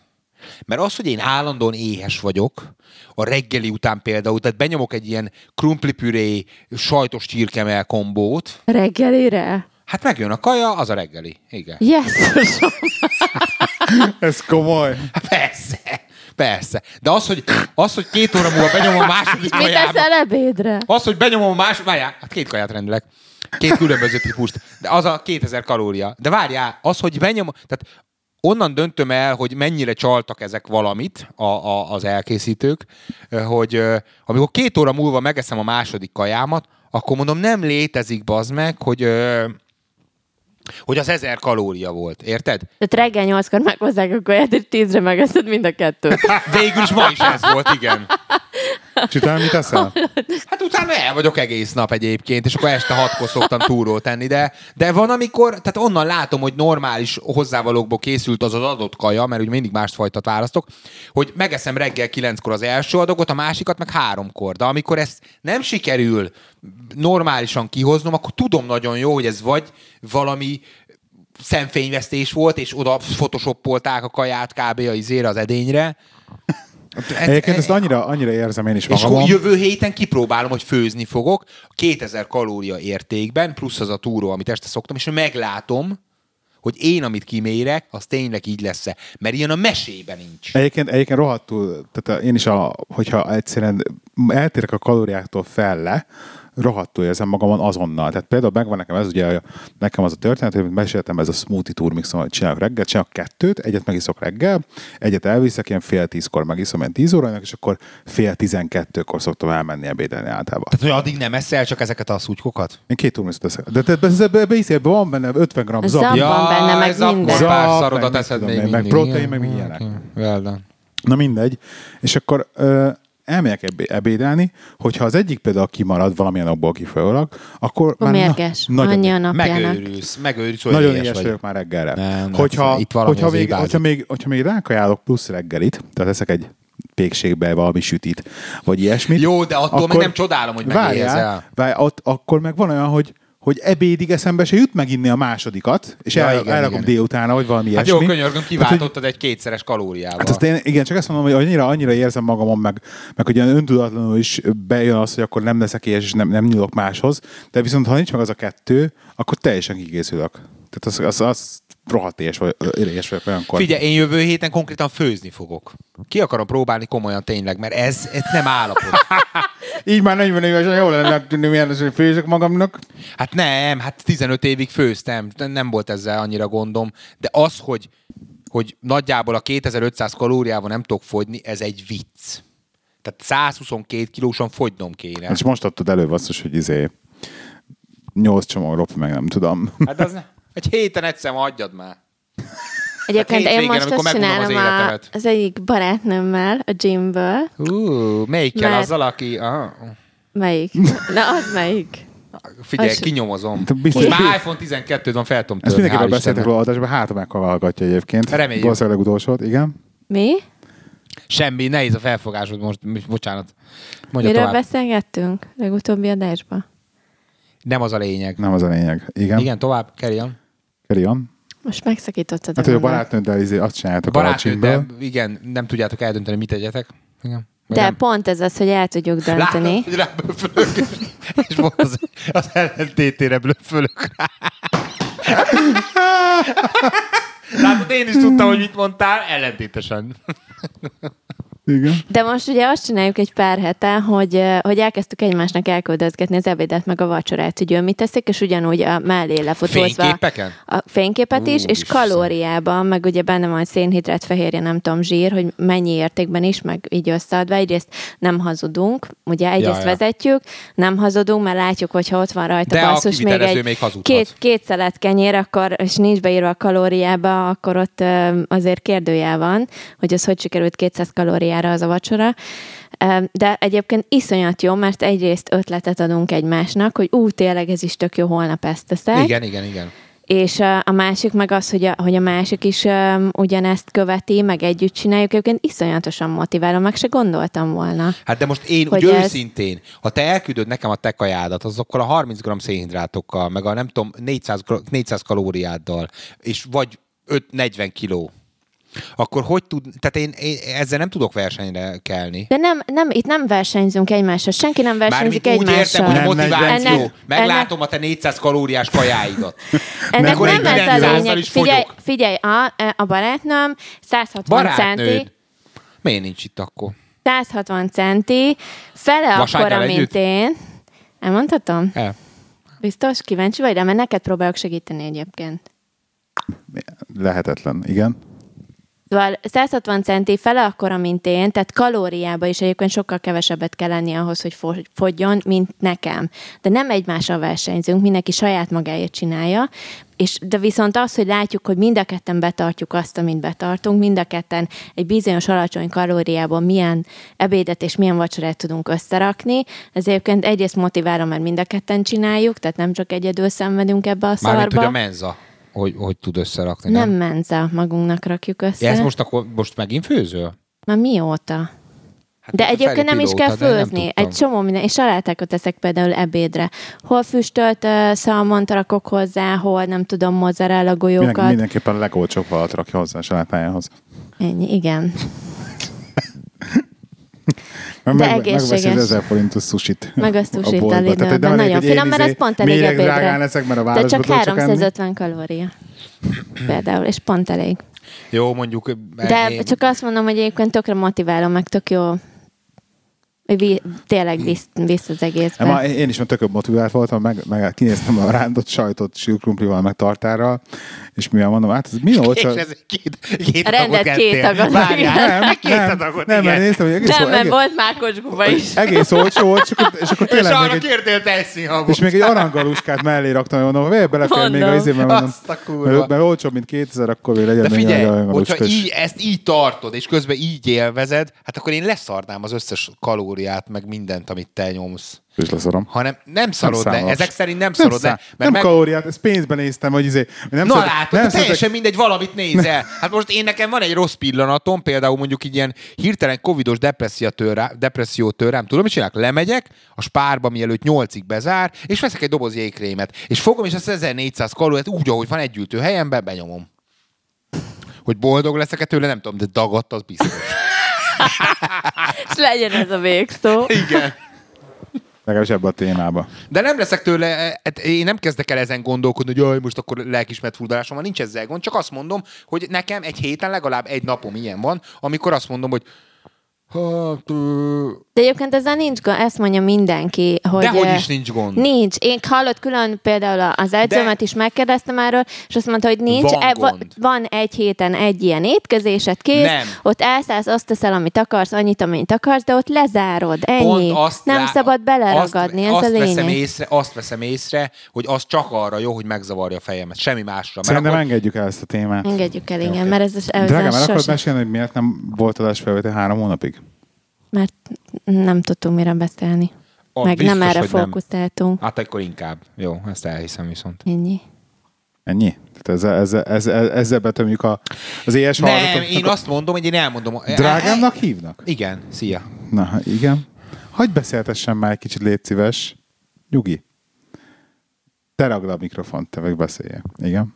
mert az, hogy én állandóan éhes vagyok, a reggeli után például, tehát benyomok egy ilyen krumplipüré, sajtos csirkemell kombót. Reggelire? Hát megjön a kaja, az a reggeli. Igen. Yes. Ez komoly. Hát persze. Persze. De az, hogy, az, hogy két óra múlva benyomom a második kajába. Mit teszel ebédre? Az, hogy benyomom a második... Várjál, hát két kaját rendelek. Két különböző típust. De az a kétezer kalória. De várjál, az, hogy benyomom... Tehát onnan döntöm el, hogy mennyire csaltak ezek valamit a, a, az elkészítők, hogy amikor két óra múlva megeszem a második kajámat, akkor mondom, nem létezik, bazd meg, hogy... hogy az ezer kalória volt, érted? Tehát reggel nyolckor meghozzák a kaját, és tízre megeszed mind a kettőt. Végül is ma is ez volt, igen. És utána mit eszel? Hát utána el vagyok egész nap egyébként, és akkor este hatkor szoktam túról tenni, de, de van amikor, tehát onnan látom, hogy normális hozzávalókból készült az az adott kaja, mert úgy mindig más fajtat választok, hogy megeszem reggel kilenckor az első adagot, a másikat meg háromkor. De amikor ezt nem sikerül normálisan kihoznom, akkor tudom nagyon jó, hogy ez vagy valami szemfényvesztés volt, és oda photoshopolták a kaját kb. A izére, az edényre. Egyébként ezt annyira, annyira érzem én is magamon. És jövő héten kipróbálom, hogy főzni fogok kétezer kalória értékben, plusz az a túró, amit este szoktam, és meglátom, hogy én, amit kimérek, az tényleg így lesz-e. Mert ilyen a mesében nincs. Egyébként, egyébként rohadtul, tehát én is, a, hogyha egyszerűen eltérek a kalóriáktól felle, rohadtul érzem magamon azonnal. Tehát például megvan nekem ez, ugye nekem az a történet, hogy meséltem, ez a smoothie turmixon, hogy csinálok reggel, csinálok kettőt, egyet megiszok reggel, egyet elviszek, ilyen fél tízkor megiszom, ilyen tíz órának, és akkor fél tizenkettőkor szoktam elmenni ebédelni általában. Tehát, hogy addig nem eszel csak ezeket a szutykokat? Én két turmixot eszek. De tehát be van benne ötven gramm zab. Ja, van benne, meg minden. Zab, pár szarodat eszed még mindig. Meg protein, meg ilyenek. Na mindegy. És akkor... elmegyek ebédelni, hogyha az egyik például kimarad valamilyen okból kifolyólag, akkor már mérges, na, nagyon megőrülsz, megőrülsz, hogy nagyon éhes vagyok már reggelre. Nem, hogyha, hogyha, még, hogyha, még, hogyha még rákajálok plusz reggelit, tehát eszek egy pékségbe valami sütit, vagy ilyesmit. Jó, de attól akkor meg nem csodálom, hogy megérzel. Várjál, várjál, ott, akkor meg van olyan, hogy hogy ebédig eszembe se jut meginni a másodikat, és ja, el, igen, elrakom igen. délutána, hogy valami hát ilyesmi. Jó, könyörgöm, kiváltottad hát, egy kétszeres kalóriával. Hát azt én, igen, csak azt mondom, hogy annyira, annyira érzem magamon, meg, meg hogy olyan öntudatlanul is bejön az, hogy akkor nem leszek éhes, és nem, nem nyúlok máshoz, de viszont ha nincs meg az a kettő, akkor teljesen kigészülök. Tehát az, az, az rohadt éhes vagy, éhes vagyok olyankor. Figyelj, én jövő héten konkrétan főzni fogok. Ki akarom próbálni komolyan tényleg, mert ez, ez nem állapot. Így már negyven évesen jól lenne tűnni, milyen az, hogy főzök magamnak. Hát nem, hát tizenöt évig főztem, nem volt ezzel annyira gondom, de az, hogy, hogy nagyjából a kétezer-ötszáz kalóriával nem tudok fogyni, ez egy vicc. Tehát százhuszonkettő kilósan fogynom kéne. És most adtad elő basszus, hogy izé nyolc csomag rop, meg nem tudom. Hát az ne... Egy héten egyszer adjad már. Egyébként hát én most azt csinálom az, az egyik barátnőmmel, a gymből. Hú, melyikkel? Mert... Azzal, aki... Ah. Melyik? Na, az melyik? Figyelj, az... kinyomozom. Most már iPhone tizenkettő van, fel tudom törni. Ezt mindenképpen beszéltek róla adásban, hátra meghallgatja egyébként. Reméljük. Valószínűleg legutolsót, igen. Mi? Semmi, nehéz a felfogásod most, bocsánat. Mondja Miről tovább. Beszélgettünk legutóbbi adásban? Nem az a lényeg. Nem az a lényeg. Igen. Igen, tovább. Carry on. Carry on. Most megszakítottad. Hát, hogy a barátnőddel izé azt csináljátok a csimből. Igen, nem tudjátok eldönteni, mit tegyetek. Igen. De nem. Pont ez az, hogy el tudjuk dönteni. Látod, ráböfölök, és, és most az, az ellentétére blöfölök rá. Látod, én is tudtam, hogy mit mondtál, ellentétesen. Igen. De most ugye azt csináljuk egy pár hete, hogy, hogy elkezdtük egymásnak elküldözgetni az ebédet, meg a vacsorát, hogy ő mit teszik, és ugyanúgy a mellé lefotózva fényképeken? A fényképet is, Ú, és kalóriában, meg ugye benne van szénhidrát, fehérje, nem tudom, zsír, hogy mennyi értékben is, meg így összeadva. Egyrészt nem hazudunk, ugye egyrészt ja, vezetjük, nem hazudunk, mert látjuk, hogyha ott van rajta basszus, még egy még két, két szelet kenyér, akkor, és nincs beírva a kalóriába, akkor ott azért kérdőjel van, hogy az hogy sikerült kétszáz kalóriába az a vacsora, de egyébként iszonyat jó, mert egyrészt ötletet adunk egymásnak, hogy ú, tényleg ez is tök jó, holnap ezt teszek. Igen, igen, igen. És a másik meg az, hogy a, hogy a másik is ugyanezt követi, meg együtt csináljuk, egyébként iszonyatosan motiválom, meg se gondoltam volna. Hát de most én úgy ez... őszintén, ha te elküldöd nekem a te kajádat, azokkal a harminc gramm szénhidrátokkal, meg a nem tudom, négyszáz kalóriáddal, és vagy öt-negyven kiló, akkor hogy tud... Tehát én, én ezzel nem tudok versenyre kelni. De nem, nem, itt nem versenyzünk egymással. Senki nem versenyzik egymással. Bármit úgy értem, hogy motiváció. Ennek, meglátom ennek, a te négyszáz kalóriás kajáidat. Ennek akkor nem ez a lényeg. Figyelj, figyelj a, a barátnőm száz hatvan centi. Barátnőd? Miért nincs itt akkor? száz hatvan centi. Fele akkora, mint én. Elmondhatom? El. Biztos? Kíváncsi vagy rá? Mert neked próbálok segíteni egyébként. Lehetetlen, igen. száz hatvan centi fele akkora, mint én, tehát kalóriába is egyébként sokkal kevesebbet kell lenni ahhoz, hogy fogyjon, mint nekem. De nem egymással versenyzünk, mindenki saját magáért csinálja, és de viszont az, hogy látjuk, hogy mind a ketten betartjuk azt, amit betartunk, mind a ketten egy bizonyos alacsony kalóriából milyen ebédet és milyen vacsorát tudunk összerakni, ez egyébként egyrészt motiválom, mert mind a ketten csináljuk, tehát nem csak egyedül szenvedünk ebbe a szarba. Mármint, hogy a menza. Hogy, hogy tud összerakni. Nem, nem menza, magunknak rakjuk össze. Ez most akkor most megint főzöl? Már mióta? Hát de egyébként nem is kell óta, főzni. Egy csomó minden. És salátákat teszek például ebédre. Hol füstölt uh, szalmont rakok hozzá, hol nem tudom, mozzarella golyókat. Minden, mindenképpen a legolcsóbb valat rakja hozzá a salátájához. Ennyi, igen. Meg, de egészséges. Megveszed ezer forintos sushit. Meg a sushit a Lidlben. Nagyon finom, mert ez pont elég ebédre. De csak háromszázötven kalória. Például, és pont elég. Jó, mondjuk... De én... csak azt mondom, hogy egyébként tökre motiválom, meg tök jó... Ví- tényleg visz, visz az egészben. Ma én is már tököbb motivált voltam, meg, meg kinéztem a rántott sajtot sírkrumplival, meg tartárral, és mivel mondom, hát ez mi olcsó? És ez két, két rendet két tagot. Nem, két nem, tagot, nem, mert néztem, hogy egész nem, mert volt Mákos guba is. Egész olcsó volt, és akkor, és akkor tényleg... És arra kérdél, te eszi, ha volt. És még egy aranygaluskát mellé raktam, hogy mondom, hogy belefér még az izében, mondom, mert, mert olcsóbb, mint kétezer, akkor még legyen. De figyelj, hogyha ezt így tartod, és közben így élvezed, hát akkor én leszarnám az összes kalóriát. kalóriát, meg mindent, amit te nyomsz. És leszarom. Hanem nem szarod nem le. Ezek szerint nem, nem szarod le. Nem meg... kalóriát, ezt pénzben néztem, vagy izé. Nem na szarod, látod, nem teljesen szarod... mindegy, valamit nézel. Hát most én nekem van egy rossz pillanatom, például mondjuk így ilyen hirtelen covidos depressziótől rám, tudom, mit csinálok? Lemegyek a Spárba, mielőtt nyolcig bezár, és veszek egy doboz jégkrémet. És fogom, és ezt ezernégyszáz kalóriát úgy, ahogy van egy ültő helyemben, benyomom. Hogy boldog leszek tőle, nem tudom, de dagadt, az biztos. És legyen ez a végszó. Igen. Legalábbis ebben a témában. De nem leszek tőle, én nem kezdek el ezen gondolkodni, hogy jaj, most akkor lelkismert furdalásom van, nincs ezzel gond, csak azt mondom, hogy nekem egy héten legalább egy napom ilyen van, amikor azt mondom, hogy hát, de egyébként ezzel nincs gond, ezt mondja mindenki, hogy... Dehogy is nincs gond. Nincs. Én hallott külön például az edzőmet de... is megkérdeztem erről, és azt mondta, hogy nincs. Van, e, va, van egy héten egy ilyen étkezésed, kész, nem. Ott elszállsz, azt teszel, amit akarsz, annyit, amit akarsz, de ott lezárod, ennyi. Nem lá... szabad beleragadni, azt, ez azt a lényeg. Veszem észre, azt veszem észre, hogy az csak arra jó, hogy megzavarja a fejemet, semmi másra. Mert szerintem akkor... engedjük el ezt a témát. Engedjük el, igen, okay. Mert ez... ez Drága, mert akarod mesélni, hogy miért nem volt adásfelvétel három hónapig? Mert nem tudtunk mire beszélni. A, meg biztos, nem erre fókuszáltunk. Hát akkor inkább. Jó, ezt elhiszem viszont. Ennyi. Ennyi? Tehát ezzel, ezzel, ezzel, ezzel betömjük a, az éles hallgatóknak. Nem, én azt mondom, hogy én elmondom. Drágámnak hívnak? Igen, szia. Na, igen. Hagyj beszéltessen már egy kicsit, légy szíves. Nyugi. Te ragd a mikrofont, te meg beszélje. Igen.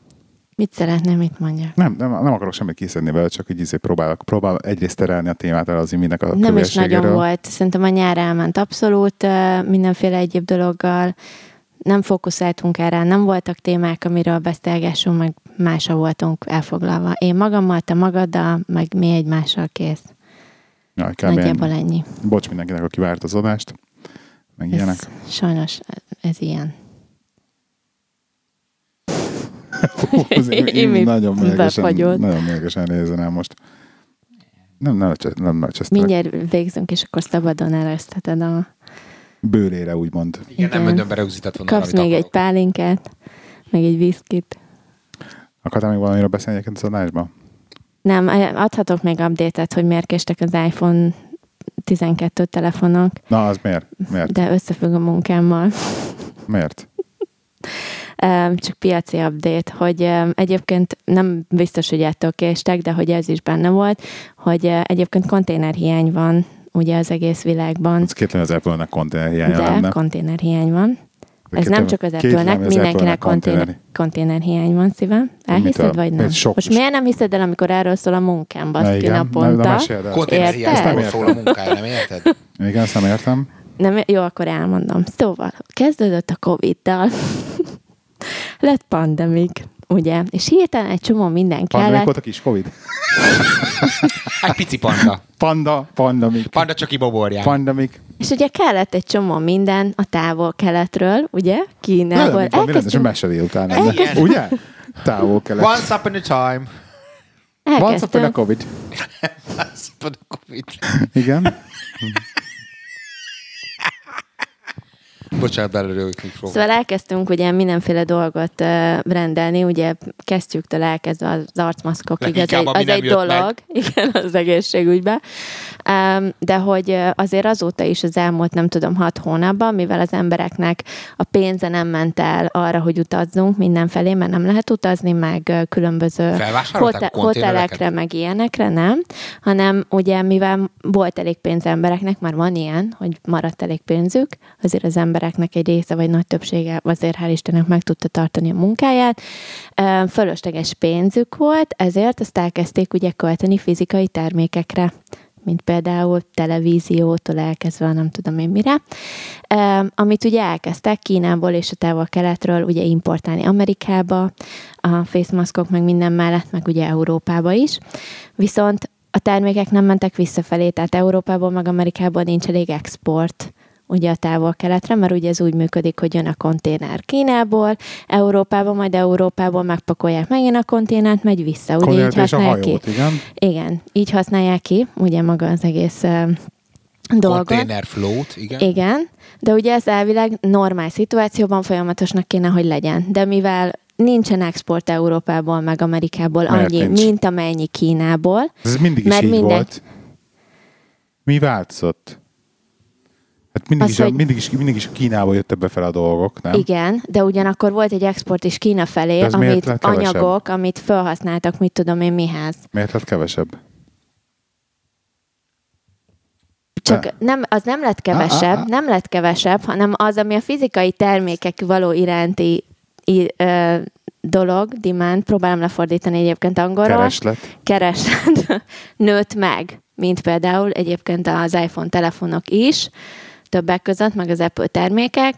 Mit szeretném, mit mondjak? Nem, nem, nem akarok semmit kiszedni vele, csak így izé próbálok, próbálok egyrészt terelni a témát el az iminek a nem is nagyon volt. Szerintem a nyár elment abszolút mindenféle egyéb dologgal. Nem fókuszáltunk erre, nem voltak témák, amiről beszélgessünk, meg másra voltunk elfoglalva. Én magammal, te magaddal, meg mi egymással, kész. Jaj, nagyjából ennyi. Bocs mindenkinek, aki várt az adást, meg ez ilyenek. Sajnos ez ilyen. Én nagyon mérgesen nézzen el most. Nem, nem, nem, nem mindjárt végzünk, és akkor szabadon eresztheted a... bőrére, úgymond. Igen, igen. Nem ödön berögzített volna. Kapsz még egy pálinkát, meg egy viszkit. Akartál még valamiről beszélni egyébként az adásban? Nem, adhatok még update-et, hogy miért késtek az iPhone tizenkettő telefonok. Na, az miért? miért? De összefügg a munkámmal. Miért? Csak piaci update, hogy egyébként nem biztos, hogy ettől késtek, de hogy ez is benne volt, hogy egyébként konténerhiány van ugye az egész világban. Ez kétlen az Apple-nek konténerhiánya lenne. De konténerhiány van. De ez nem csak az Apple-nek, mindenkinek konténer, konténerhiány van, szívem. Elhiszed, vagy nem? Sok most miért nem hiszed el, amikor erről szól a munkám, baszki naponta? Konténerhiány, ezt nem szól a munkája, nem érted? Igen, ezt nem értem. Nem, jó, akkor elmondom. Szóval, kezdődött a Covid-dal. Lett pandemik, ugye? És hirtelen egy csomó minden kellett. Pandemik volt a kis Covid. Egy pici panda. Panda, pandemik. Panda csak kiboborján. Pandemik. És ugye kellett egy csomó minden a távol-keletről, ugye? Kínából. Nem, nem, nem, meselé utána. Ugye? Távol-kelet. Once upon a time. Elkezdtem. Once upon a Covid. Once upon a Covid. Igen. Bocsánat, belőlük mikrofon. Szóval elkezdtünk ugye mindenféle dolgot uh, rendelni, ugye kesztyűktől elkezdve az arcmaszkokig, az egy, az egy dolog, meg. Igen, az egészségügyben. Um, de hogy azért azóta is az elmúlt, nem tudom, hat hónapban, mivel az embereknek a pénze nem ment el arra, hogy utazzunk mindenfelé, mert nem lehet utazni, meg különböző hotel, hotelekre, meg ilyenekre, nem, hanem ugye mivel volt elég pénz embereknek, már van ilyen, hogy maradt elég pénzük, azért az emberek egy része, vagy nagy többsége azért, hál' Istennek, meg tudta tartani a munkáját. Fölösleges pénzük volt, ezért azt elkezdték ugye költeni fizikai termékekre, mint például televíziótól elkezdve, nem tudom én mire, amit ugye elkezdtek Kínából és a távol-keletről ugye importálni Amerikába, a facemaszkok meg minden mellett, meg ugye Európába is. Viszont a termékek nem mentek visszafelé, tehát Európából meg Amerikából nincs elég export, ugye a távol-keletre, mert ugye ez úgy működik, hogy jön a konténer Kínából, Európába, majd Európából megpakolják megint a konténert, megy vissza. Ugye így használják ki. Igen. igen, így használják ki, ugye maga az egész uh, dolgot. Konténer flót, igen. Igen, de ugye ez elvileg normál szituációban folyamatosnak kéne, hogy legyen. De mivel nincsen export Európából, meg Amerikából mert annyi, nincs. Mint amennyi Kínából. Ez mindig is így minden... volt. Mi változott? mindig, az, is, hogy... mindig, is, mindig is Kínába jöttek be fel a dolgok, nem? Igen, de ugyanakkor volt egy export is Kína felé, amit anyagok, amit felhasználtak, mit tudom én, mihez. Miért lett kevesebb? Csak nem, az nem lett kevesebb, á, á, á. nem lett kevesebb, hanem az, ami a fizikai termékek való iránti i, ö, dolog, demand, próbálom lefordítani egyébként angolról. Kereslet. Kereslet. Nőtt meg, mint például egyébként az iPhone telefonok is, többek között, meg az Apple termékek,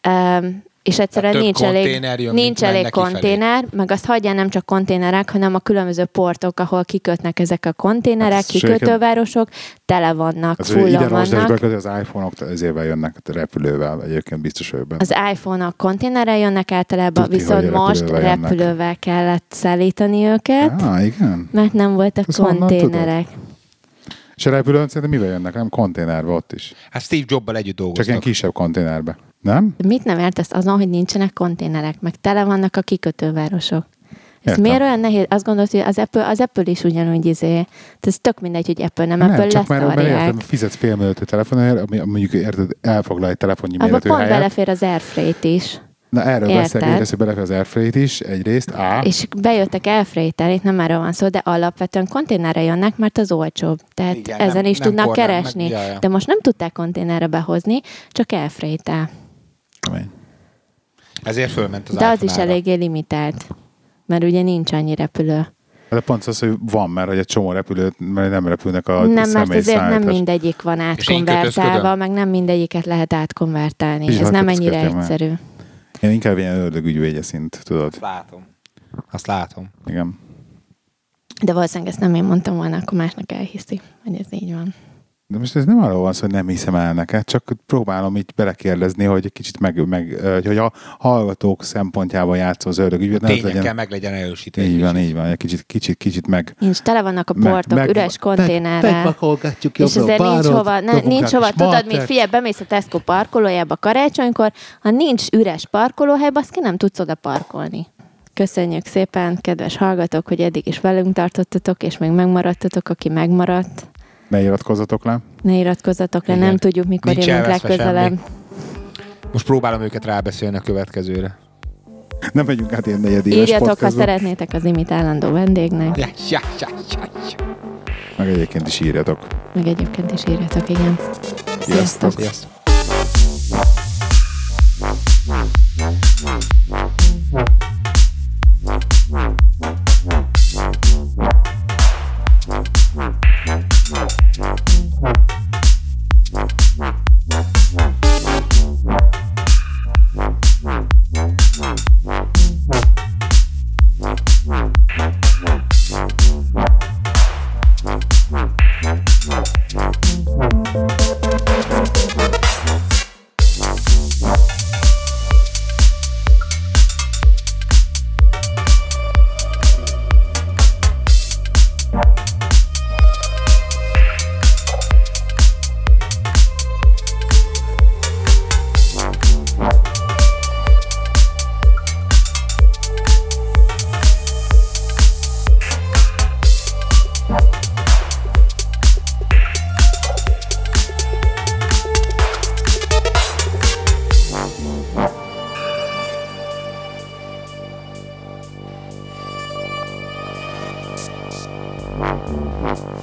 ö, és egyszerűen nincs elég, jön, nincs elég konténer, kifelé. Meg azt hagyján nem csak konténerek, hanem a különböző portok, ahol kikötnek ezek a konténerek, hát kikötővárosok, tele vannak, fullon vannak. Ide rozsdásba közül az iPhone-ok ezével jönnek repülővel, egyébként biztos vagyok benne. Az iPhone-ok konténerrel jönnek általában, Tuti, viszont most repülővel, repülővel kellett szállítani őket, Á, igen. mert nem voltak ezt konténerek. És a repülőn szerintem mivel jönnek? Nem konténerbe ott is. Hát Steve Jobs-bal együtt dolgoztak. Csak ilyen kisebb konténerbe. Nem? Mit nem értesz azon, hogy nincsenek konténerek, meg tele vannak a kikötővárosok. Ez miért olyan nehéz? Azt gondolod, hogy az Apple, az Apple is ugyanúgy izé. Ez tök mindegy, hogy Apple nem, nem Apple lesz arják. Nem, csak már értem, fizetsz fél milliót a telefonért, mondjuk érted, elfoglalj egy telefonnyi méretű helyet. Pont belefér az Airfreight is. Na erről beszélgetünk, hogy belefér az Airfreight is, egyrészt. Á. És bejöttek Airfreight-tel, itt nem erről van szó, de alapvetően konténerre jönnek, mert az olcsóbb. Tehát igen, ezen nem, is nem tudnak korrán, keresni. Meg, ja, ja. De most nem tudták konténerre behozni, csak Airfreight-tel. Ezért fölment az de az is eléggé limitált, mert ugye nincs annyi repülő. De pont az, hogy van, mert egy csomó repülőt, mert nem repülnek a nem, személy mert azért nem mindegyik van átkonvertálva, meg nem mindegyiket lehet átkonvertálni. És ez nem ennyire egyszerű. Én inkább ilyen ördögügyvédje szint, tudod? Látom. Azt látom. Igen. De valószínűleg ezt nem én mondtam volna, akkor másnak elhiszi, hogy ez így van. De most ez nem arról van szó, hogy nem hiszem el neked, csak próbálom így belekérdezni, hogy egy kicsit meg, meg hogy a hallgatók szempontjában játszol az ördögügyvéd. Tényekkel meg legyen erősítve. Így van, így van. Egy kicsit, kicsit, kicsit meg... Nincs, tele vannak a portok, meg, üres konténerrel. Megvakolgatjuk jobbra a bárod. És nincs hova, ne, nincs hova tudod, mit figyelj, bemész a Tesco parkolójába karácsonykor, ha nincs üres parkolóhelyba, azt ki nem tudsz oda parkolni. Köszönjük szépen, kedves hallgatók, hogy eddig is velünk tartottatok, és még megmaradtatok, aki megmaradt. Ne iratkozzatok le. Ne iratkozzatok le, igen. Nem tudjuk, mikor nincs jövünk legközelebb. Semmi. Most próbálom őket rábeszélni a következőre. Nem megyünk át ilyen negyedéves podcastba. Írjatok, ha szeretnétek az imitálandó vendégnek. Ja, ja, ja, ja, ja. Meg egyébként is írjatok. Meg egyébként is írjatok, igen. Sziasztok. Sziasztok. Thank you.